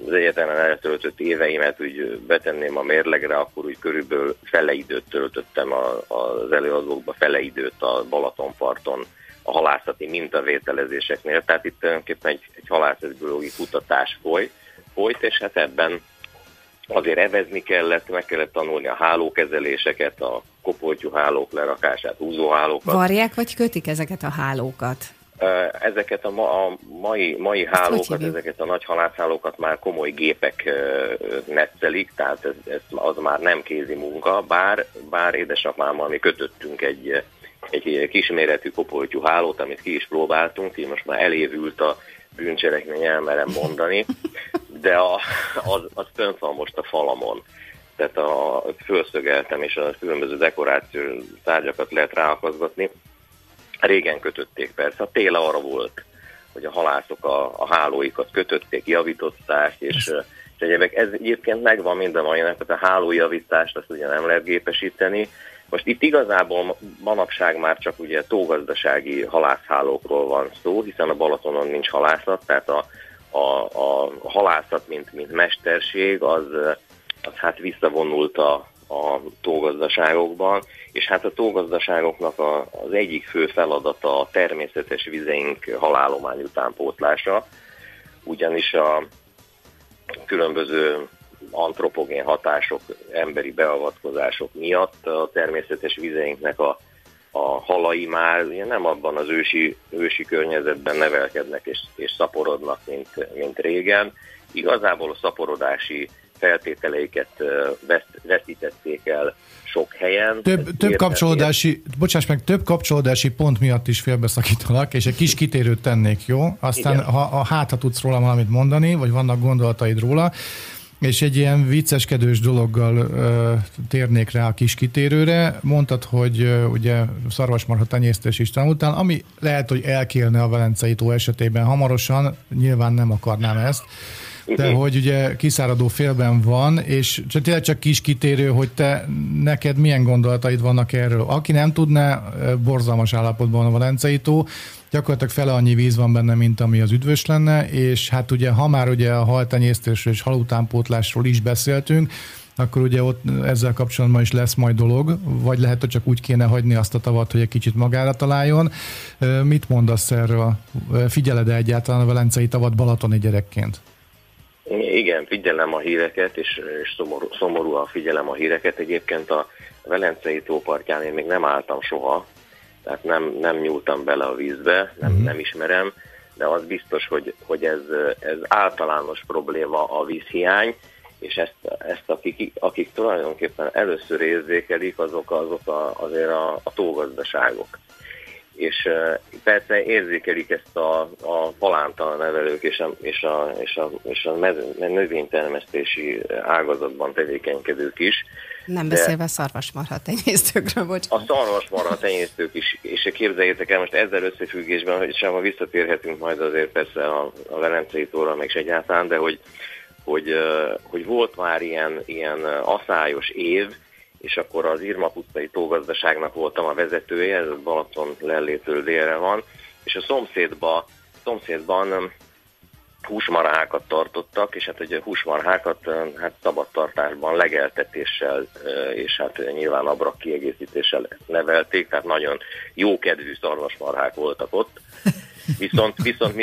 az egyetemen eltöltött éveimet úgy betenném a mérlegre, akkor úgy körülbelül fele időt töltöttem az előadókba, fele időt a Balatonparton a halászati mintavételezéseknél. Tehát itt tulajdonképpen egy halászatbiológiai kutatás folyt, és hát ebben azért evezni kellett, meg kellett tanulni a hálókezeléseket, a kopoltyú hálók lerakását, húzóhálókat. Varják vagy kötik ezeket a hálókat? Ezeket a mai hálókat, ezeket a nagy halászhálókat már komoly gépek netszelik, tehát ez az már nem kézi munka, bár édesapámmal mi kötöttünk egy kisméretű kopoltyú hálót, amit ki is próbáltunk, így most már elévült a bűncselekmény, elmerem mondani, de az fönt van most a falamon. Tehát fölszögeltem, és a különböző dekorációs tárgyakat lehet ráakaszgatni. Régen kötötték persze, a tél arra volt, hogy a halászok a hálóikat kötötték, javították, és egyébként ez egyébként megvan minden mai napot, a hálójavítást azt ugye nem lehet gépesíteni. Most itt igazából manapság már csak ugye tógazdasági halászhálókról van szó, hiszen a Balatonon nincs halászat, tehát a halászat, mint mesterség, az hát visszavonult a tógazdaságokban, és hát a tógazdaságoknak az egyik fő feladata a természetes vizeink halálomány utánpótlása, ugyanis a különböző antropogén hatások, emberi beavatkozások miatt a természetes vizeinknek a halai már nem abban az ősi környezetben nevelkednek és szaporodnak, mint régen. Igazából a szaporodási feltételeiket veszítették el sok helyen. Több kapcsolódási pont miatt is félbeszakítalak, és egy kis kitérőt tennék, jó? Aztán igen. Ha tudsz róla valamit mondani, vagy vannak gondolataid róla, és egy ilyen vicceskedős dologgal térnék rá a kis kitérőre. Mondtad, hogy ugye szarvasmarha tenyésztés is tanultál, ami lehet, hogy elkélne a velencei tó esetében hamarosan, nyilván nem akarnám ezt, de hogy ugye kiszáradó félben van, és tényleg csak kis kitérő, hogy te neked milyen gondolataid vannak erről. Aki nem tudná, borzalmas állapotban a velencei tó, gyakorlatilag fele annyi víz van benne, mint ami az üdvös lenne, és hát ugye ha már ugye a haltenyésztésről és halutánpótlásról is beszéltünk, akkor ugye ott ezzel kapcsolatban is lesz majd dolog, vagy lehet, hogy csak úgy kéne hagyni azt a tavat, hogy egy kicsit magára találjon. Mit mondasz erről? Figyeled-e egyáltalán a velencei tavat balatoni gyerekként? Igen, figyelem a híreket, és szomorúan figyelem a híreket. Egyébként a velencei tópartján én még nem álltam soha, tehát nem nyúltam bele a vízbe, nem ismerem, de az biztos, hogy ez általános probléma a vízhiány, és ezt akik tulajdonképpen először érzékelik, azok azért a tógazdaságok. És persze érzékelik ezt a palánta nevelők és a növénytermesztési ágazatban tevékenykedők is. Nem beszélve a szarvasmarha tenyésztőkről, bocsánat. A szarvasmarha tenyésztők is, és képzeljétek el most ezzel összefüggésben, hogy sem ha visszatérhetünk majd azért persze a velencei tóra meg egyáltalán, de hogy volt már ilyen aszályos év, és akkor az Irmak utcai tógazdaságnak voltam a vezetője, ez Balaton Lellétől délre van, és a szomszédban húsmarhákat tartottak, és hát ugye húsmarhákat szabadtartásban legeltetéssel, és hát nyilván abrak kiegészítéssel nevelték, tehát nagyon jókedvű szarvasmarhák voltak ott. Viszont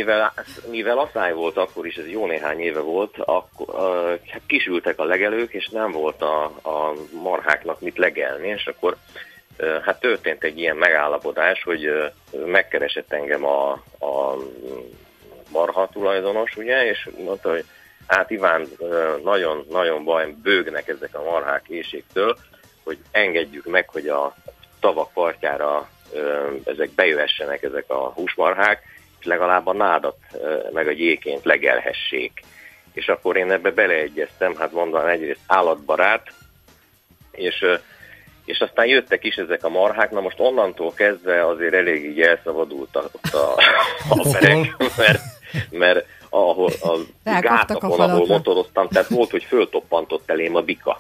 mivel aszály volt akkor is, ez jó néhány éve volt, akkor kisültek a legelők, és nem volt a marháknak mit legelni, és akkor hát történt egy ilyen megállapodás, hogy megkeresett engem a marha tulajdonos, ugye, és mondta, hogy hát Iván, nagyon baj, bőgnek ezek a marhák éjségtől, hogy engedjük meg, hogy a tavak partjára ezek bejöhessenek, ezek a húsmarhák, és legalább a nádat meg a gyéként legelhessék. És akkor én ebbe beleegyeztem, hát mondom, egyrészt állatbarát, és aztán jöttek is ezek a marhák, na most onnantól kezdve azért elég így elszabadult a perek, mert ahol a gátapon, ahol motoroztam, tehát volt, hogy föltoppantott elém a bika.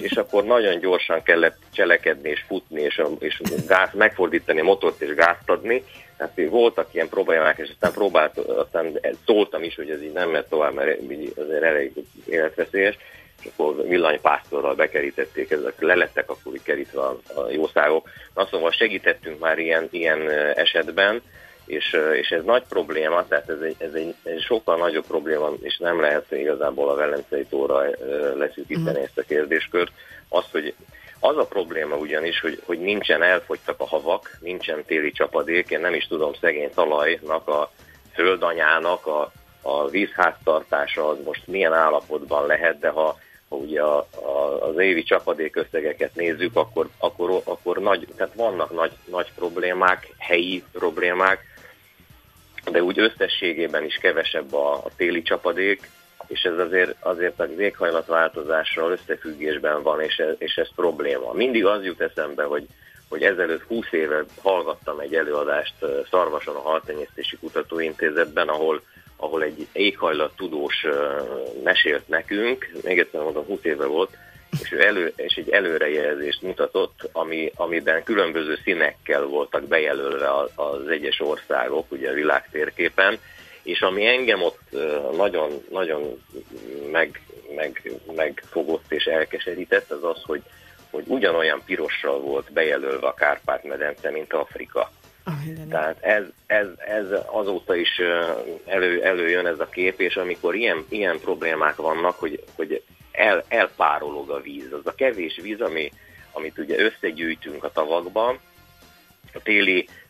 És akkor nagyon gyorsan kellett cselekedni és futni, és gáz, megfordítani a motort és gázt adni. Hát voltak ilyen problémák, és aztán szóltam is, hogy ez így nem mehet tovább, mert azért elég életveszélyes. És akkor villanypásztorral bekerítették, ezek lelettek akkor kerítve a jószágok. Na szóval segítettünk már ilyen esetben, és ez nagy probléma, tehát ez egy sokkal nagyobb probléma, és nem lehet igazából a velencei tóra leszűkíteni ezt a kérdéskört. Az a probléma ugyanis, hogy nincsen, elfogytak a havak, nincsen téli csapadék, én nem is tudom, szegény talajnak, a földanyának a vízháztartása az most milyen állapotban lehet, de ha ugye az évi csapadék összegeket nézzük, akkor tehát vannak nagy problémák, helyi problémák, de úgy összességében is kevesebb a téli csapadék, és ez azért az éghajlatváltozással összefüggésben van, és ez probléma. Mindig az jut eszembe, hogy ezelőtt 20 éve hallgattam egy előadást Szarvason a Haltenyésztési Kutatóintézetben, ahol egy éghajlattudós mesélt nekünk, még egyszer mondom, 20 éve volt, és egy előrejelzést mutatott, amiben különböző színekkel voltak bejelölve az egyes országok, ugye a világ térképen, és ami engem ott nagyon megfogott és elkeserített, az az, hogy ugyanolyan pirossal volt bejelölve a Kárpát-medence, mint Afrika. Tehát ez azóta is előjön ez a kép, és amikor ilyen problémák vannak, hogy elpárolog a víz. Az a kevés víz, amit ugye összegyűjtünk a tavakban, a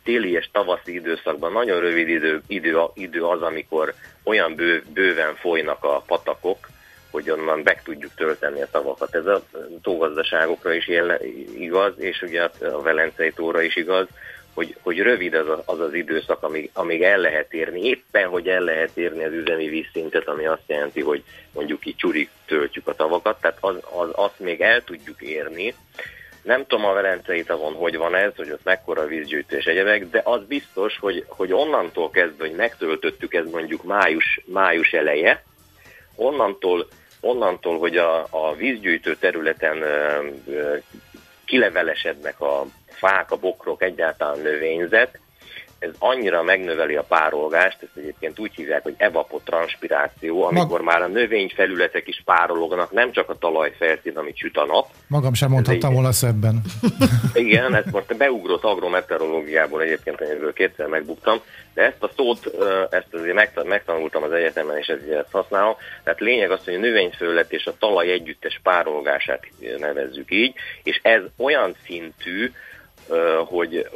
téli és tavaszi időszakban nagyon rövid idő az, amikor olyan bőven folynak a patakok, hogy onnan meg tudjuk tölteni a tavakat. Ez a tógazdaságokra is igaz, és ugye a velencei tóra is igaz, hogy rövid az időszak, amíg el lehet érni, éppen hogy el lehet érni az üzemi vízszintet, ami azt jelenti, hogy mondjuk így csurig töltjük a tavakat, tehát azt még el tudjuk érni. Nem tudom a velencei tavon, hogy van ez, hogy ott mekkora vízgyűjtés egyebek, de az biztos, hogy onnantól kezdve, hogy megtöltöttük, ez mondjuk május eleje, onnantól hogy a vízgyűjtő területen kilevelesednek a fák, a bokrok, egyáltalán növényzet, ez annyira megnöveli a párolgást, ezt egyébként úgy hívják, hogy evapotranspiráció, amikor már a növényfelületek is párolognak, nem csak a talaj felszín, amit süt a nap. Magam sem mondhattam volna szebben. Igen, ez most beugrott agrometeorológiából egyébként, amiből kétszer megbuktam, de ezt a szót, ezt azért megtanultam az egyetemen, és ezért ezt használom. Tehát lényeg az, hogy a növényfelület és a talaj együttes párolgását nevezzük így, és ez olyan szintű,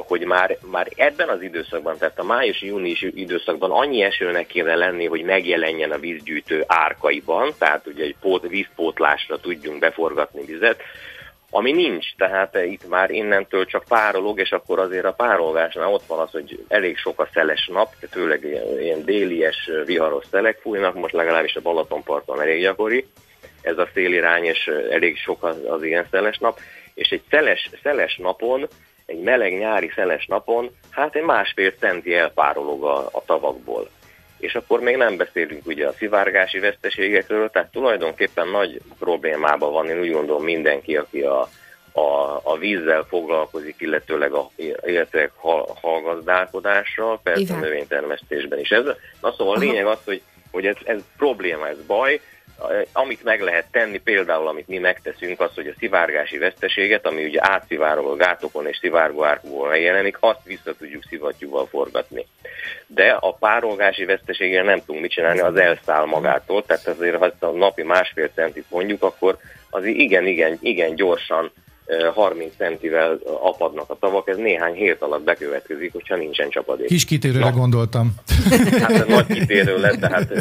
hogy már ebben az időszakban, tehát a május-június időszakban annyi esőnek kéne lenni, hogy megjelenjen a vízgyűjtő árkaiban, tehát ugye egy vízpótlásra tudjunk beforgatni vizet, ami nincs, tehát itt már innentől csak párolog, és akkor azért a párolgásnál ott van az, hogy elég sok a szeles nap, főleg ilyen délies, viharos szelek fújnak, most legalábbis a Balatonparton elég gyakori, ez a szélirány, és elég sok az ilyen szeles nap, és egy szeles napon, egy meleg nyári szeles napon, hát egy 1,5 centi elpárolog a tavakból. És akkor még nem beszélünk ugye a szivárgási veszteségekről, tehát tulajdonképpen nagy problémában van, én úgy gondolom mindenki, aki a vízzel foglalkozik, illetőleg hallgazdálkodással, persze a növénytermesztésben is. Ez, na szóval a lényeg az, hogy ez probléma, ez baj. Amit meg lehet tenni, például amit mi megteszünk, az, hogy a szivárgási veszteséget, ami ugye átszivárog a gátokon és szivárgó árkokból megjelenik, azt vissza tudjuk szivattyúval forgatni. De a párolgási veszteséggel nem tudunk mit csinálni, az elszáll magától, tehát azért ha a napi 1,5 centit mondjuk, akkor az igen gyorsan 30 centivel apadnak a tavak, ez néhány hét alatt bekövetkezik, hogyha nincsen csapadék. Kis kitérőre gondoltam. Hát nagy kitérő lett, tehát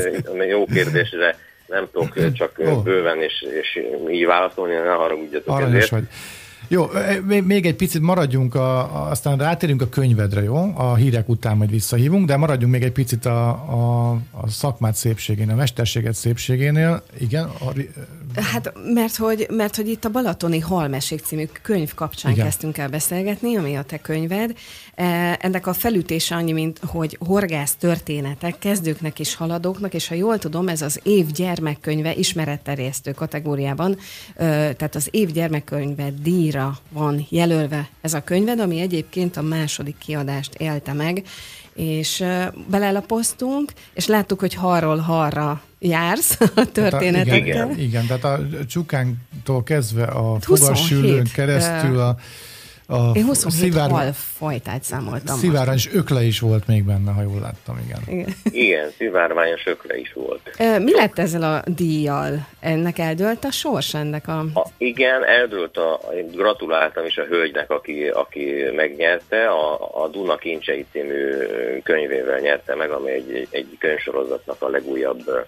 jó kérdésre nem tudok csak bőven és így válaszolni, ne haragudjatok ezért. Jó, még egy picit maradjunk, aztán rátérünk a könyvedre, jó? A hírek után majd visszahívunk, de maradjunk még egy picit a szakmát szépségénél, a mesterséget szépségénél. Igen? Hát, mert hogy itt a Balatoni Halmeség című könyv kapcsán kezdtünk el beszélgetni, ami a te könyved. Ennek a felütése annyi, mint hogy horgász történetek kezdőknek és haladóknak, és ha jól tudom, ez az év gyermekkönyve ismeretterjesztő kategóriában, tehát az év gyermekkönyve díjra van jelölve ez a könyved, ami egyébként a második kiadást élte meg, és belelapoztunk, és láttuk, hogy harról harra jársz a történetekkel. Igen, tehát a csukántól kezdve a fogarsülőn keresztül én 27 halfajtát számoltam. Szivárványos ökle is volt még benne, ha jól láttam, igen. Igen, szivárványos ökle is volt. Mi lett ezzel a díjjal? Ennek eldőlt a sors, ennek igen, eldőlt én gratuláltam is a hölgynek, aki megnyerte, a Duna kincsei című könyvével nyerte meg, ami egy könyvsorozatnak a legújabb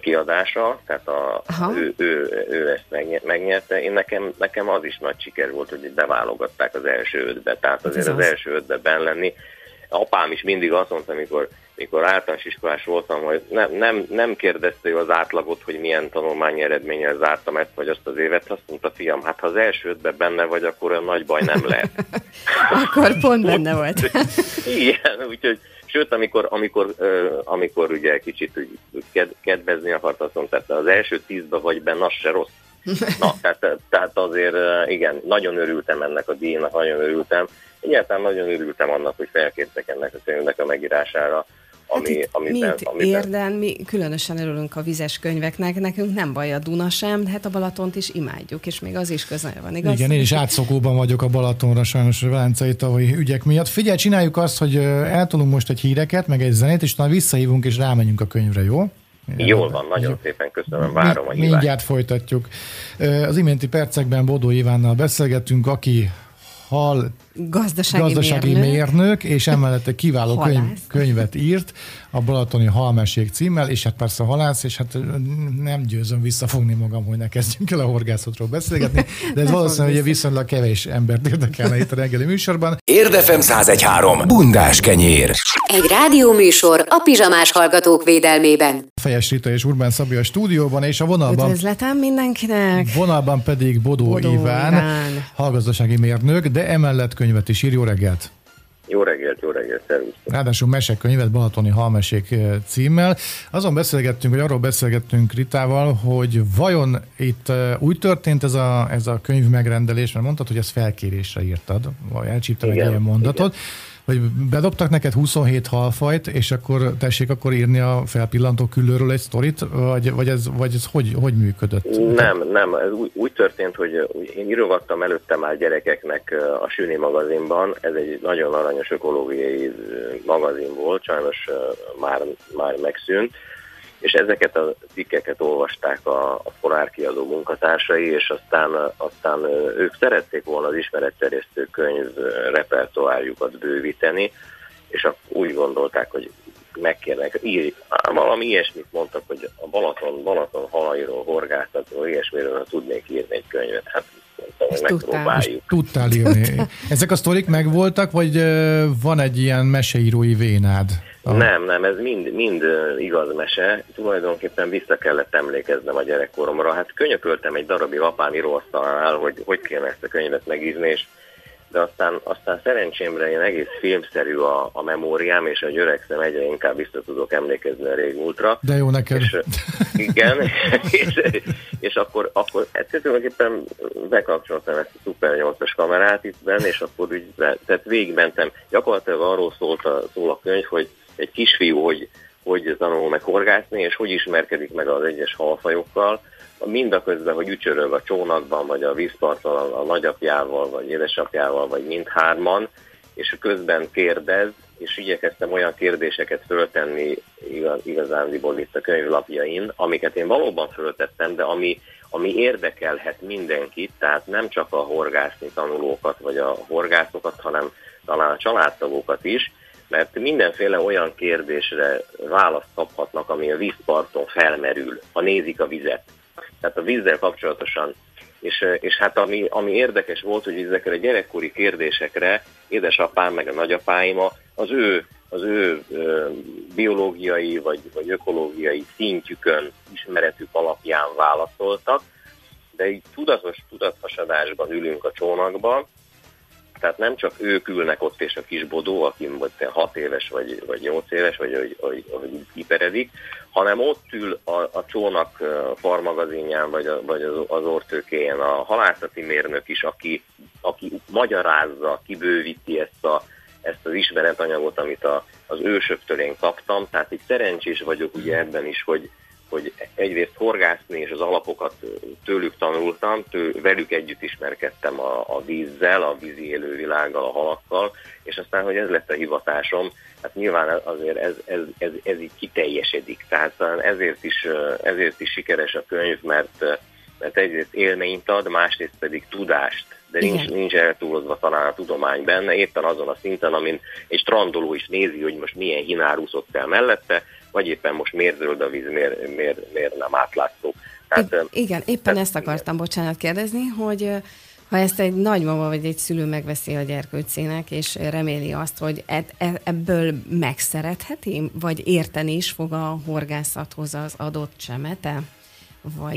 kiadása, tehát ő ezt megnyerte. Nekem az is nagy siker volt, hogy beválogatták az első ötbe, tehát azért az első ötbe benn lenni. Apám is mindig azt mondta, mikor általános iskolás voltam, hogy nem kérdezte ő az átlagot, hogy milyen tanulmányi eredménnyel zártam ezt vagy azt az évet, azt mondta, fiam, hát ha az első ötben benne vagy, akkor olyan nagy baj nem lehet. Akkor pont benne volt. Igen, úgyhogy sőt, amikor ugye kicsit kedvezni akart, azt mondta, az első 10-ben vagy benne, az se rossz. Na, tehát azért igen, nagyon örültem ennek a díjnak, nagyon örültem. Egyáltalán nagyon örültem annak, hogy felkértek ennek a könyvnek a megírására. Mi különösen örülünk a vizes könyveknek, nekünk nem baj a Duna sem, hát a Balatont is imádjuk, és még az is közel van, igaz? Igen, én is átszokóban vagyok a Balatonra, sajnos a velencei tavalyi ügyek miatt. Figyelj, csináljuk azt, hogy eltolunk most egy híreket, meg egy zenét, és talán visszahívunk, és rámenjünk a könyvre, jó? Jól van, nagyon szépen köszönöm, várom a hívást. Mindjárt folytatjuk. Az iménti percekben Bodó Ivánnal beszélgettünk, aki gazdasági mérnök, és emellett egy kiváló könyvet írt, a Balatoni Halmeség címmel, és hát persze halász, és hát nem győzöm visszafogni magam, hogy ne kezdjünk el a horgászatról beszélgetni, de ez valószínűleg hogy viszonylag kevés embert érdekelne itt a reggeli műsorban. Érdefem 101.3. Bundás kenyér. Egy rádióműsor a pizsamás hallgatók védelmében. Fejes Rita és Urbán Szabi a stúdióban, és a vonalban... Üdvözletem mindenkinek! Vonalban pedig Bodó Iván, hallgazdasági mérnök, de emellett könyvet is ír. Jó reggelt! Jó reggelt, szervusz! Ráadásul mesekönyvet, Balatoni Halmesék címmel. Arról beszélgettünk Ritával, hogy vajon itt úgy történt ez a könyv megrendelés, mert mondtad, hogy ezt felkérésre írtad, vagy elcsíptem egy ilyen mondatot, hogy bedobtak neked 27 halfajt, és akkor tessék akkor írni a felpillantó küllőről egy sztorit, vagy ez hogy működött? Nem. Ez úgy történt, hogy én írogattam előtte már gyerekeknek a Süni magazinban. Ez egy nagyon aranyos ökológiai magazin volt, sajnos már megszűnt. És ezeket a cikkeket olvasták a Polár kiadó munkatársai, és aztán ők szerették volna az ismeretterjesztő könyv repertoárjukat bővíteni, és úgy gondolták, hogy megkérnek, valami ilyesmit mondtak, hogy a Balaton halairól, horgászatról, ilyesmiről tudnék írni egy könyvet. Hát mondtam, hogy megpróbáljuk. Tudtál írni. Ezek a sztorik megvoltak, vagy van egy ilyen meseírói vénád? Nem, ez mind igaz mese. Tulajdonképpen vissza kellett emlékeznem a gyerekkoromra. Hát könyököltem egy darabig apám íróasztalánál, hogy kéne ezt a könyvet megírni, de aztán szerencsémre én egész filmszerű a memóriám, és a öregszem egyre inkább vissza tudok emlékezni a régmúltra. De jó neked. Igen, és akkor tulajdonképpen bekapcsoltam ezt a szuper 8-as kamerát itt benne, és akkor úgy, tehát végigmentem. Gyakorlatilag arról szól a könyv, hogy egy kisfiú, hogy tanul meg horgászni, és hogy ismerkedik meg az egyes halfajokkal, mindaközben, hogy ücsörög a csónakban, vagy a vízparton a nagyapjával, vagy édesapjával, vagy mindhárman, és közben kérdez, és igyekeztem olyan kérdéseket föltenni igazándiból itt a könyvlapjain, amiket én valóban föltettem, de ami érdekelhet mindenkit, tehát nem csak a horgászni tanulókat, vagy a horgászokat, hanem talán a családtagokat is, mert mindenféle olyan kérdésre választ kaphatnak, ami a vízparton felmerül, ha nézik a vizet. Tehát a vízzel kapcsolatosan. És hát ami érdekes volt, hogy ezekre a gyerekkori kérdésekre édesapám meg a nagyapáima az ő biológiai vagy ökológiai szintjükön, ismeretük alapján válaszoltak, de így tudathasadásban ülünk a csónakban. Tehát nem csak ők ülnek ott, és a kis Bodó, aki 6 éves, vagy 8 éves, vagy kiperedik, hanem ott ül a Csónak farmagazinján, vagy az orrtőkéjén a halászati mérnök is, aki magyarázza, kibővíti ezt az ismeretanyagot, amit az ősöktől én kaptam. Tehát itt szerencsés vagyok ugye ebben is, hogy egyrészt horgászni, és az alapokat tőlük tanultam, velük együtt ismerkedtem a vízzel, a vízi élővilággal, a halakkal, és aztán, hogy ez lett a hivatásom, hát nyilván azért ez így kiteljesedik. Tehát ezért is sikeres a könyv, mert egyrészt élményt ad, másrészt pedig tudást, de nincs eltúlozva talán a tudomány benne, éppen azon a szinten, amin egy strandoló is nézi, hogy most milyen hinár úszott el mellette, vagy éppen most miért zöld a víz, miért nem átlátszó. Igen, éppen ezt akartam, bocsánat, kérdezni, hogy ha ezt egy nagymama vagy egy szülő megveszi a gyerkőcének, és reméli azt, hogy ebből megszeretheti, vagy érteni is fog a horgászathoz az adott csemete? Vagy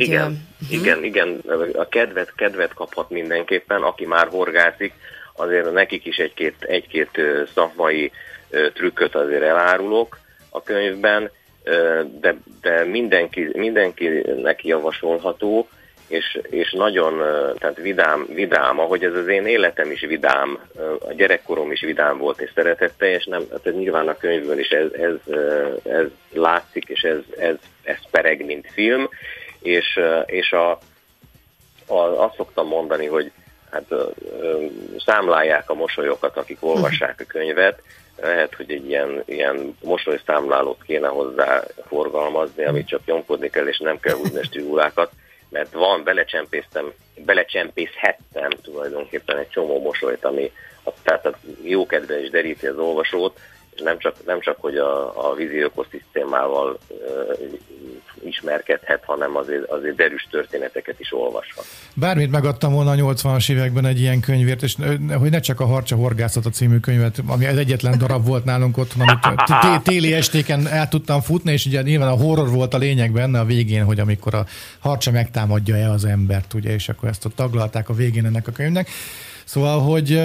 igen, a kedvet kaphat mindenképpen, aki már horgászik, azért nekik is egy-két szakmai trükköt azért elárulok a könyvben, de mindenkinek javasolható, és nagyon, tehát vidám, ahogy ez az én életem is vidám, a gyerekkorom is vidám volt és szeretetteljes, tehát nyilván a könyvből is ez látszik, és ez pereg, mint film, és azt szoktam mondani, hogy hát számlálják a mosolyokat, akik olvassák a könyvet. Lehet, hogy egy ilyen mosolyszámlálót kéne hozzá forgalmazni, amit csak nyomkodni kell, és nem kell húzni a stigulákat, mert belecsempészhettem tulajdonképpen egy csomó mosolyt, ami tehát jó kedve is deríti az olvasót, és nem csak hogy a vízi ökoszisztémával ismerkedhet, hanem azért derűs történeteket is olvashat. Bármit megadtam volna a 80-as években egy ilyen könyvért, és hogy ne csak a Harcsa horgászata című könyvet, ami az egyetlen darab volt nálunk otthon, amit téli estéken el tudtam futni, és ugye nyilván a horror volt a lényeg benne a végén, hogy amikor a harcsa megtámadja-e az embert, ugye, és akkor ezt ott taglalták a végén ennek a könyvnek. Szóval, hogy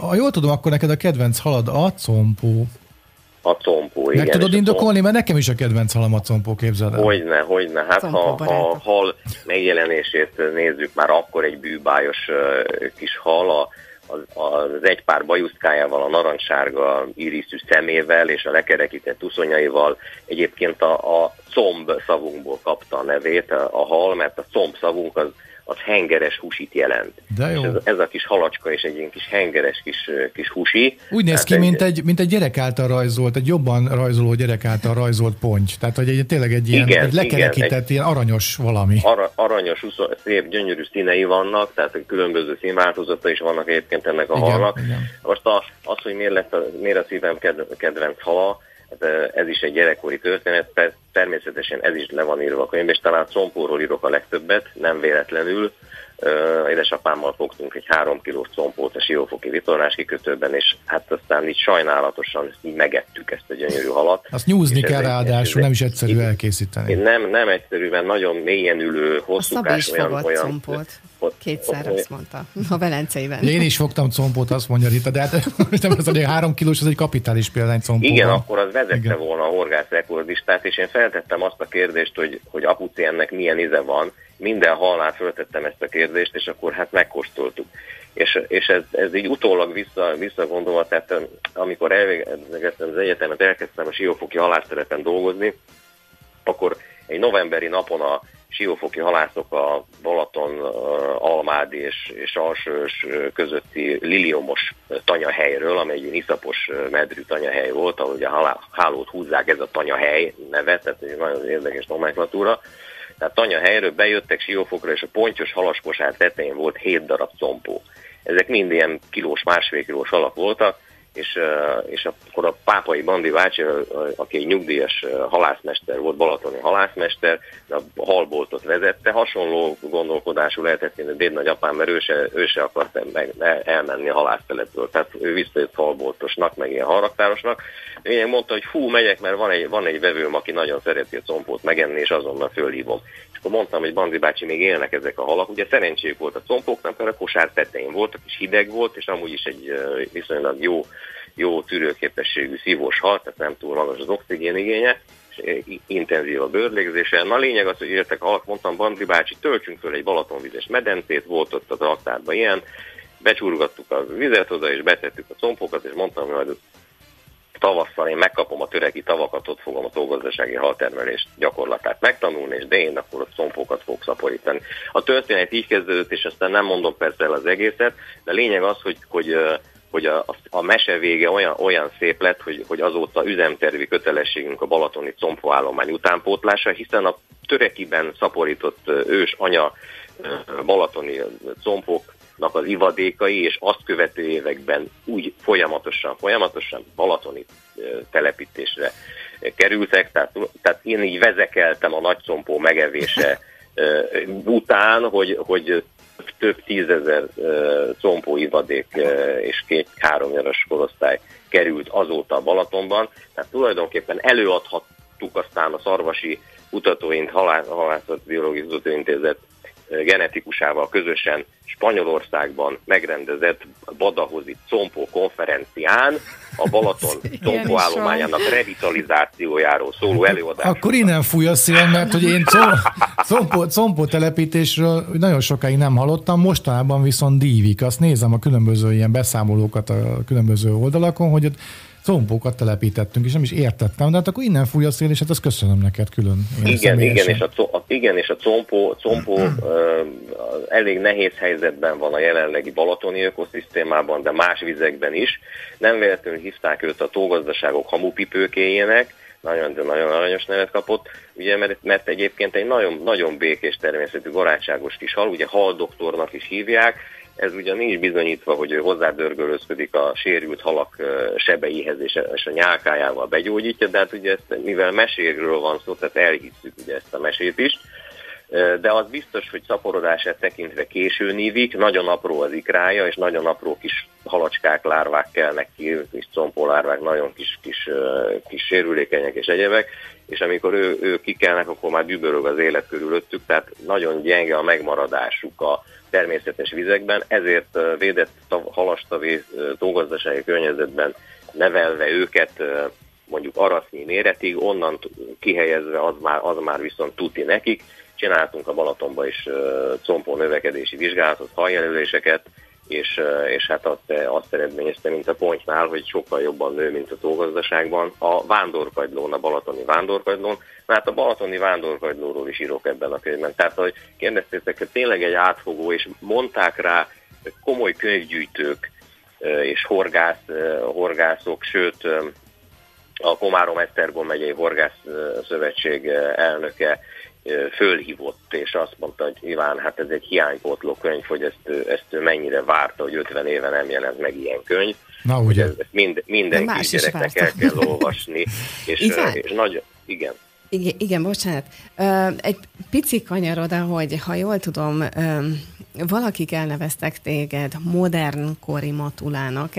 ha jól tudom, akkor neked a kedvenc halad a compó. A compó, igen. Meg tudod indokolni? Mert nekem is a kedvenc halam a compó, képzeld el. Hogyne. Hát ha a hal megjelenését nézzük, már akkor egy bűbájos kis hal, az egy pár bajuszkájával, a narancssárga íriszű szemével és a lekerekített uszonyaival egyébként a comb szavunkból kapta a nevét a hal, mert a comb szavunk az hengeres húsit jelent. Ez a kis halacska és egy ilyen kis hengeres kis húsi. Úgy néz ki, mint egy gyerek által rajzolt, egy jobban rajzoló gyerek által rajzolt ponty. Tehát, hogy tényleg egy ilyen igen, lekerekített, ilyen aranyos valami. Aranyos, szép, gyönyörű színei vannak, tehát különböző színváltozatai is vannak egyébként ennek a halnak. Igen. Most az, hogy miért a szívem kedvenc hala, ez is egy gyerekkori történet, természetesen ez is le van írva a könyvben, és talán combóról írok a legtöbbet, nem véletlenül. Édesapámmal fogtunk egy 3 kilós combót a siófoki vitorlás kikötőben, és hát aztán így sajnálatosan így megettük ezt a gyönyörű halat. Azt nyúzni kell ráadásul, nem is egyszerű elkészíteni. Nem egyszerűen, nagyon mélyen ülő, hosszúkás. A Szabis fogott combót. Kétszer azt mondta, a velenceiben. Én is fogtam combót, azt mondja Rita, de hát ez a 3 kilós, az egy kapitális példány combóval. Igen, akkor az vezette volna a horgász rekordistát, és én feltettem azt a kérdést, hogy apuci, ennek milyen íze van. Minden halnál föltettem ezt a kérdést, és akkor hát megkóstoltuk. És ez így utólag visszagondolva, tehát amikor elvégeztem az egyetemet, elkezdtem a siófoki halásztelepen dolgozni, akkor egy novemberi napon a siófoki halászok a Balaton, Almádi és Alsős közötti liliomos tanyahelyről, amely egy iszapos medrű tanyahely volt, ahol ugye a hálót húzzák, ez a tanyahely neve, tehát egy nagyon érdekes nomenklatúra. Tehát tanyahelyről bejöttek Siófokra, és a pontyos halaskosár tetején volt 7 darab combó. Ezek mind ilyen kilós, 1,5 kilós halak voltak, és akkor a Pápai Bandi bácsi, aki egy nyugdíjas halászmester volt, balatoni halászmester, a halboltot vezette, hasonló gondolkodású lehetett, mint a dédnagyapám, mert ő se akart elmenni a halásztelepről, tehát ő visszajött halboltosnak, meg ilyen halraktárosnak. Én mondta, hogy fú, megyek, mert van egy vevőm, aki nagyon szereti a combót megenni, és azonnal fölhívom. És akkor mondtam, hogy Bandi bácsi, még élnek ezek a halak. Ugye szerencséjük volt a combóknak, mert a kosár tetején voltak, és hideg volt, és amúgy is egy viszonylag jó tűrőképességű szívós hal, tehát nem túl magas az oxigén igénye, és intenzív a bőrlégzése. Na, a lényeg az, hogy értek a halak, mondtam, Bandi bácsi, töltsünk föl egy balatonvizes medencét, volt ott a raktárban ilyen, becsurgattuk a vizet oda, és betettük a combókat, és mondtam, hogy tavasszal én megkapom a töreki tavakat, ott fogom a tógazdasági haltermelés gyakorlatát megtanulni, és de én akkor a combókat fogok szaporítani. A történet így kezdődött, és aztán nem mondom persze el az egészet, de a lényeg az, hogy a mese vége olyan szép lett, hogy azóta üzemtervi kötelességünk a balatoni combóállomány utánpótlása, hiszen a törekiben szaporított ős anya balatoni combóknak az ivadékai, és azt követő években úgy folyamatosan balatoni telepítésre kerültek, tehát én így vezekeltem a nagy combó megevése után, hogy több 10 000 combó ivadék és 2-3 nyaras korosztály került azóta a Balatonban. Tehát tulajdonképpen előadhattuk aztán a Szarvasi Kutatóintézet, Halászatbiológiai Kutatóintézet genetikusával közösen Spanyolországban megrendezett badahozi combó konferencián a Balaton combó állományának revitalizációjáról szóló előadás. Akkor innen fúj a szél, mert hogy én combó telepítésről nagyon sokáig nem hallottam, mostanában viszont dívik. Azt nézem a különböző ilyen beszámolókat a különböző oldalakon, hogy ott combókat telepítettünk, és nem is értettem, de hát akkor innen fúj a szél, és hát ezt köszönöm neked külön. Igen, és a combó elég nehéz helyzetben van a jelenlegi balatoni ökoszisztémában, de más vizekben is. Nem véletlenül hívták őt a tógazdaságok hamupipőkéjének, nagyon aranyos nevet kapott, ugye, mert egyébként egy nagyon, nagyon békés természetű, barátságos kis hal, ugye haldoktornak is hívják. Ez ugyan nincs bizonyítva, hogy ő hozzádörgölözködik a sérült halak sebeihez, és a nyálkájával begyógyítja, de hát ugye ezt, mivel meséről van szó, tehát elhisszük ugye ezt a mesét is. De az biztos, hogy szaporodását tekintve későn ívik, nagyon apró az ikrája, és nagyon apró kis halacskák, lárvák kelnek ki, kis combólárvák, nagyon kis sérülékenyek és egyebek, és amikor ők kikelnek, akkor már dübörög az élet körülöttük, tehát nagyon gyenge a megmaradásuk a természetes vizekben, ezért védett halastavi tógazdasági környezetben nevelve őket mondjuk arasznyi méretig, onnan kihelyezve az már viszont tuti nekik. Csináltunk a Balatonban is combó növekedési vizsgálatot, haljelöléseket, és hát azt eredményezte, mint a Pontyvár, hogy sokkal jobban nő, mint a Tógazdaságban. A vándorkagylón, a balatoni vándorkagylón, hát a balatoni vándorkagylóról is írok ebben a könyvben. Tehát, ahogy kérdeztétek, hogy tényleg egy átfogó, és mondták rá komoly könyvgyűjtők és horgászok, sőt a Komárom-Esztergom megyei horgászszövetség elnöke fölhívott, és azt mondta, hogy Iván, hát ez egy hiánypótló könyv, hogy ezt ő mennyire várta, hogy 50 éve nem jelent meg ilyen könyv. Na ugye. Ezt mindenki gyereknek el kell olvasni. És nagyon, igen. Igen, bocsánat. Egy pici kanyar oda, hogy ha jól tudom, valakik elneveztek téged modernkori matulának.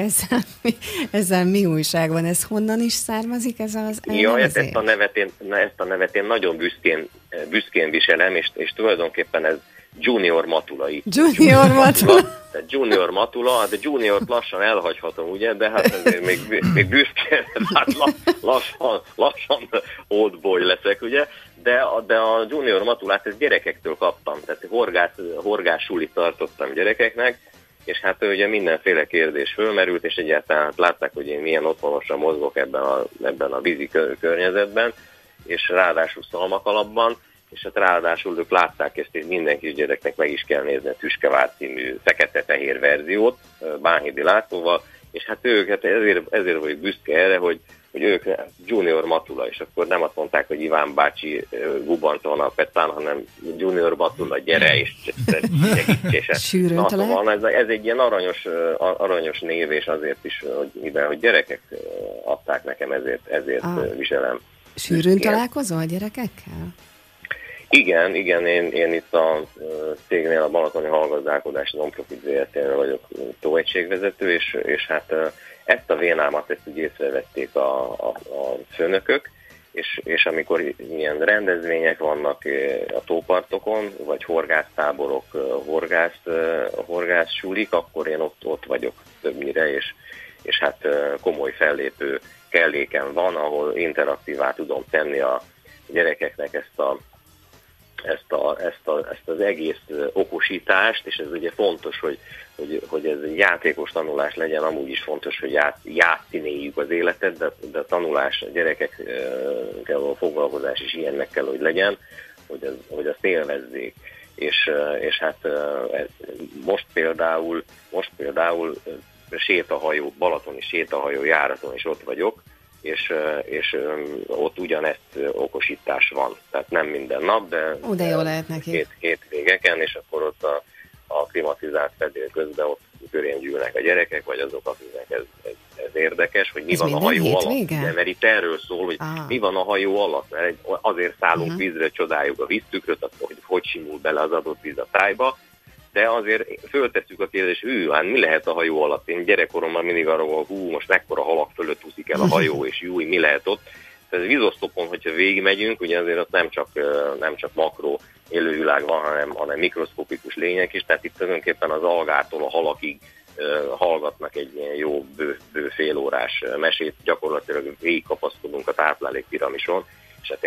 Ezzel mi újság van? Ez honnan is származik ez az elnevezés? Ja, ezt a nevet én nagyon büszkén viselem, és tulajdonképpen ez junior matulai. Junior matula, de juniort lassan elhagyhatom, ugye, de hát ezért még büszkén, hát lassan old boy leszek, ugye, de a junior matulát ezt gyerekektől kaptam, tehát horgássulit tartottam gyerekeknek, és hát ugye mindenféle kérdés fölmerült, és egyáltalán látták, hogy én milyen otthonosan mozgok ebben a vízi környezetben, és ráadásul szalmakalapban, és hát ráadásul ők látták ezt, és minden kisgyereknek meg is kell nézni a Tüskevár című fekete-fehér verziót, Bánhidi Lászlóval, és hát ők, hát ezért vagyok büszke erre, hogy ők junior matula, és akkor nem azt mondták, hogy Iván bácsi gubanton a petán, hanem junior matula, gyere, és segítsésen. Ez egy ilyen aranyos név, és azért is, mivel hogy gyerekek adták nekem, ezért viselem. Sűrűn találkozol a gyerekekkel? Igen, én itt a cégnél, a Balatoni Hallgazdálkodás Nonprofit Zrt-nél vagyok tóegységvezető, és hát ezt a vénámat így észrevették a főnökök, és amikor ilyen rendezvények vannak a tópartokon, vagy horgásztáborok, horgászsulik, akkor én ott vagyok többnyire, és hát komoly fellépő kelléken van, ahol interaktívá tudom tenni a gyerekeknek ezt az egész okosítást, és ez ugye fontos, hogy ez egy játékos tanulás legyen, amúgy is fontos, hogy játszinéljük az életet, de a tanulás, a gyerekekkel a foglalkozás is ilyennek kell, hogy legyen, hogy azt élvezzék. És hát most például sétahajó, balatoni sétahajó járaton is ott vagyok, és ott ugyanezt okosítás van. Tehát nem minden nap, de jó lehet neki. Hétvégeken, és akkor ott a klimatizált fedél közben ott körén gyűlnek a gyerekek, vagy azok, akiknek ez érdekes, hogy mi van a hajó alatt. De, mert itt erről szól, hogy mi van a hajó alatt, mert azért szállunk vízre, csodáljuk a víztükröt, attól, hogy simul bele az adott víz a tájba, de azért föltesszük a kérdést, hát mi lehet a hajó alatt? Én gyerekkoromban mindig arra volt, most mekkora halak fölött úszik el a hajó, és mi lehet ott? Tehát Vizosztopon, hogyha végigmegyünk, ugye azért ott nem csak makro élővilág van, hanem mikroszkopikus lények is, tehát itt tulajdonképpen az algától a halakig hallgatnak egy ilyen jó bő félórás mesét, gyakorlatilag végigkapaszkodunk a táplálék piramison, és hát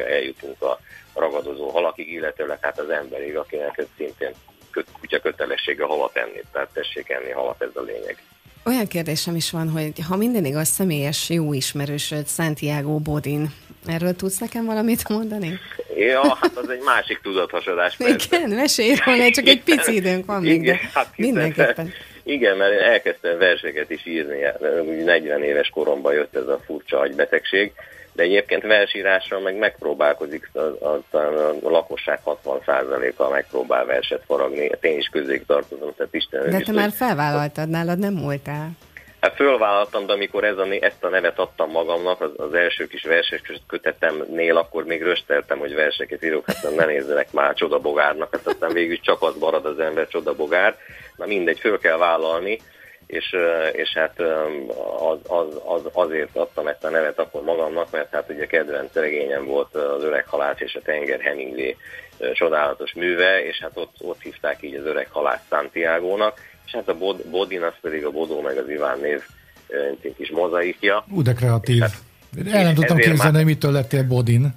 eljutunk a ragadozó halakig, illetőleg hát az emberig, akinek ez szintén kutya kötelessége halat enni, tehát tessék enni halat, ez a lényeg. Olyan kérdésem is van, hogy ha minden igaz, személyes jó ismerősöd Santiago Bodin, erről tudsz nekem valamit mondani? Ja, hát az egy másik tudathasadás. Igen, mesélj róla, csak egy pici időnk van még. Hát mindenképpen. Igen, mert én elkezdtem verseket is írni, 40 éves koromban jött ez a furcsa agybetegség, de egyébként versírással meg megpróbálkozik, a lakosság 60%-a megpróbál verset faragni, én is közéig tartozom, tehát Isten. De te már felvállaltad, nálad nem múltál. Hát fölvállaltam, de amikor ezt a nevet adtam magamnak, az első kis verses kötetemnél, akkor még rösteltem, hogy verseket írok, hát nem nézzenek már csodabogárnak, hát aztán végül csak az marad az ember, csodabogár. Na mindegy, föl kell vállalni, és hát azért adtam ezt a nevet akkor magamnak, mert hát ugye kedvenc regényem volt az Öreg Halács és a tenger Hemingway csodálatos műve, és hát ott hívták így az Öreg Halács Santiagónak, és hát a Bodin, az pedig a Bodó meg az Iván név kis mozaikja. De kreatív. Hát, el nem tudtam képzelni, mitől lettél Bodin.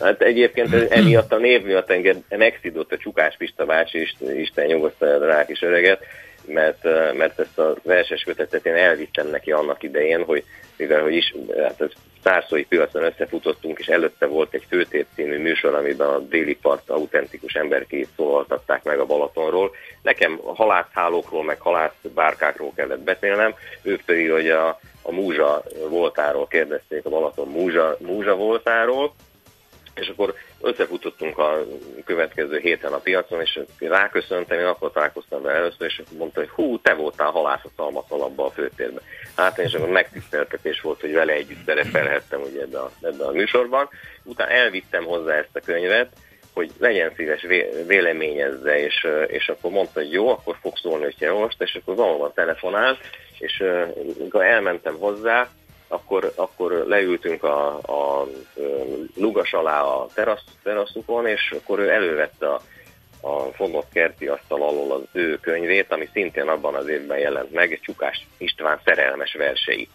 Hát egyébként emiatt a név miatt engem megszidott a Csukás Pista bácsi, Isten nyugosztalja a rá kis öreget, mert ezt a verses kötetet én elvittem neki annak idején, hogy mivel hogy is, hát a szárszói piacon összefutottunk, és előtte volt egy Főtét című műsor, amiben a déli part autentikus emberkéit szólaltatták meg a Balatonról. Nekem halászhálókról, meg halászbárkákról kellett beszélnem, ők pedig, hogy a múzsa voltáról kérdezték, a Balaton múzsa voltáról, és akkor összefutottunk a következő héten a piacon, és ráköszöntem, én akkor találkoztam vele először, és mondta, hogy hú, te voltál halász a szalmaszalabba a Főtérben. Hát én is akkor megtiszteltetés volt, hogy vele együtt bereferhettem ugye ebbe a műsorban. Utána elvittem hozzá ezt a könyvet, hogy legyen szíves, véleményezze, és akkor mondta, hogy jó, akkor fog szólni, hogy te most, és akkor valóban telefonált, és amikor elmentem hozzá, akkor leültünk a lugas alá a teraszukon, és akkor ő elővette a fogott kerti asztal alól az ő könyvét, ami szintén abban az évben jelent meg, Csukás István szerelmes versei.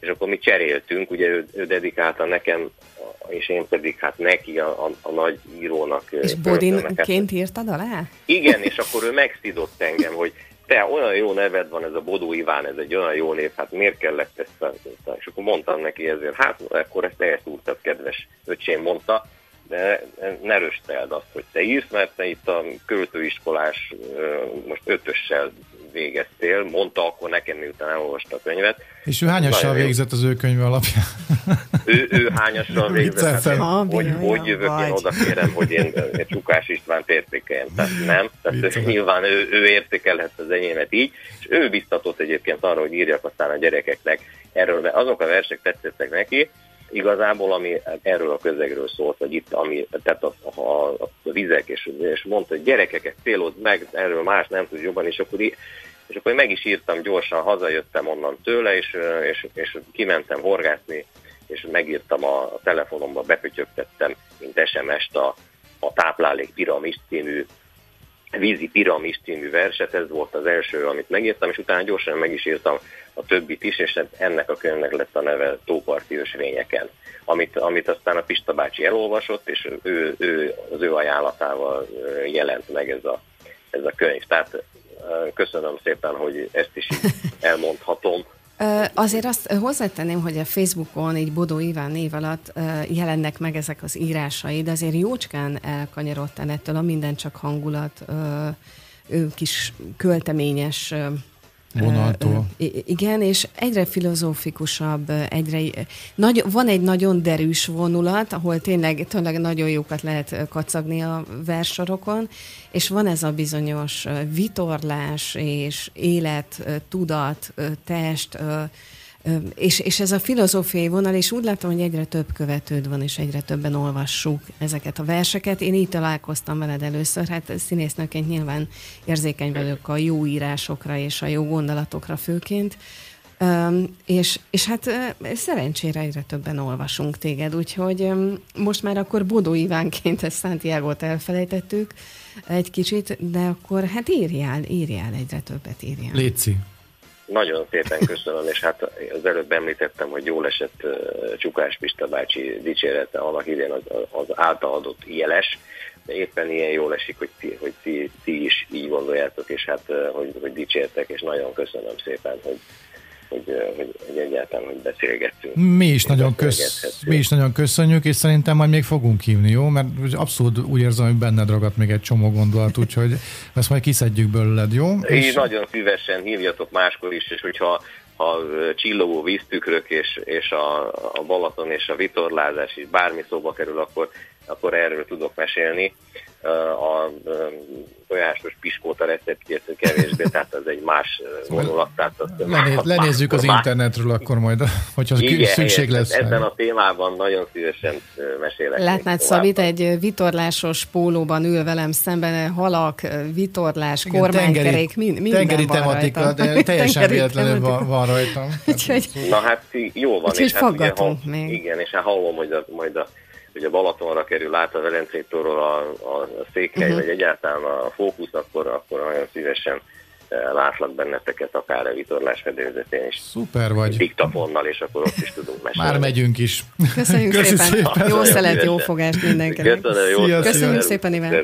És akkor mi cseréltünk, ugye ő dedikálta nekem, és én pedig hát neki a nagy írónak. És Bodinként írtad alá? Igen, és akkor ő megszidott engem, hogy te, olyan jó neved van, ez a Bodó Iván, ez egy olyan jó név, hát miért kellett ezt? És akkor mondtam neki ezért, hát akkor ezt elszúrtad, kedves öcsém, mondta, de ne rösteld azt, hogy te írsz, mert te itt a költőiskolás most 5-össel végeztél, mondta akkor nekem, miután elolvasta a könyvet. És ő hányassal végzett az ő könyve alapján? Ő hányassal végzett? Hát hogy jövök én oda, kérem, hogy én Csukás Istvánt értékeljem. Tehát nyilván ő értékelhet az enyémet így, és ő biztatott egyébként arra, hogy írjak aztán a gyerekeknek erről, mert azok a versek tetszettek neki, igazából, ami erről a közegről szólt, hogy itt, ami, tehát a vizek, és mondta, hogy gyerekeket célod meg, erről más nem tud jobban, és akkor meg is írtam gyorsan, hazajöttem onnan tőle, és kimentem horgászni, és megírtam a telefonomba, bepötyögtettem, mint SMS-t a Táplálék piramis című, Vízi piramis című verset, ez volt az első, amit megírtam, és utána gyorsan meg is írtam a többit is, és ennek a könyvnek lett a neve Tóparti Ösvényeken, amit aztán a Pista bácsi elolvasott, és ő az ő ajánlatával jelent meg ez a könyv. Tehát köszönöm szépen, hogy ezt is elmondhatom. Azért azt hozzátenném, hogy a Facebookon így Bodó Iván név alatt jelennek meg ezek az írásai, de azért jócskán elkanyarodtál ettől a minden csak hangulat kis költeményes vonaltól. Igen, és egyre filozófikusabb, van egy nagyon derűs vonulat, ahol tényleg nagyon jókat lehet kacagni a versorokon, és van ez a bizonyos vitorlás és élet, tudat, test, és ez a filozófiai vonal, és úgy látom, hogy egyre több követőd van, és egyre többen olvassuk ezeket a verseket. Én így találkoztam veled először, hát színésznőként nyilván érzékeny vagyok a jó írásokra és a jó gondolatokra főként, és hát szerencsére egyre többen olvasunk téged, úgyhogy most már akkor Bodó Ivánként ezt Santiago-t elfelejtettük egy kicsit, de akkor hát írjál egyre többet, írjál. Léci. Nagyon szépen köszönöm, és hát az előbb említettem, hogy jól esett Csukás Pista bácsi dicsérete annak idén az által adott jeles, de éppen ilyen jól esik, hogy ti is így gondoljátok, és hát hogy dicsértek, és nagyon köszönöm szépen, hogy egyáltalán hogy beszélgettünk. Mi is nagyon köszönjük, és szerintem majd még fogunk hívni, jó? Mert abszolút úgy érzem, hogy benned ragadt még egy csomó gondolat, úgyhogy ezt majd kiszedjük belőled, jó? És nagyon szívesen hívjatok máskor is, és hogyha a csillogó víztükrök és a Balaton és a vitorlázás is bármi szóba kerül, akkor erről tudok mesélni. A tojásos piskóta receptjét kevésbé, tehát ez egy más vonulat. Lenézzük az internetről akkor majd, hogyha szükség lesz. Ebben a témában nagyon szívesen mesélek. Látnád, Szabit, egy vitorlásos pólóban ül velem szemben, halak, vitorlás, igen, kormánykerék, minden tengeri van tematika, rajtam. De teljesen véletlenül van rajtam. Na hát jó van. Úgyhogy faggatunk hát, még. Igen, és hát hallom, hogy hogy a Balatonra kerül át a Velencétúról a Székely, vagy egyáltalán a fókusz, akkor nagyon szívesen látlak benneteket akár a vitorlás fedélzetén is. Szuper vagy. Diktafonnal, és akkor ott is tudunk mesélni. Már megyünk is. Köszönjük szépen. Jó szelet, jó fogást mindenkinek. Köszönjük szépen, Iván.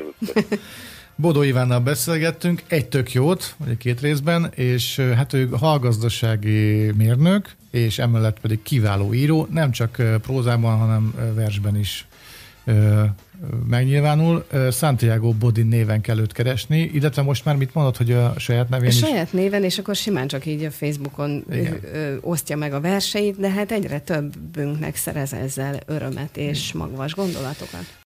Bodó Ivánnal beszélgettünk, egy tök jót, vagy két részben, és hát ő hallgazdasági mérnök, és emellett pedig kiváló író, nem csak prózában, hanem versben is megnyilvánul. Santiago Bodin néven kell őt keresni, illetve most már mit mondod, hogy a saját nevén is? A saját néven, és akkor simán csak így a Facebookon osztja meg a verseit, de hát egyre többünknek szerez ezzel örömet és magvas gondolatokat.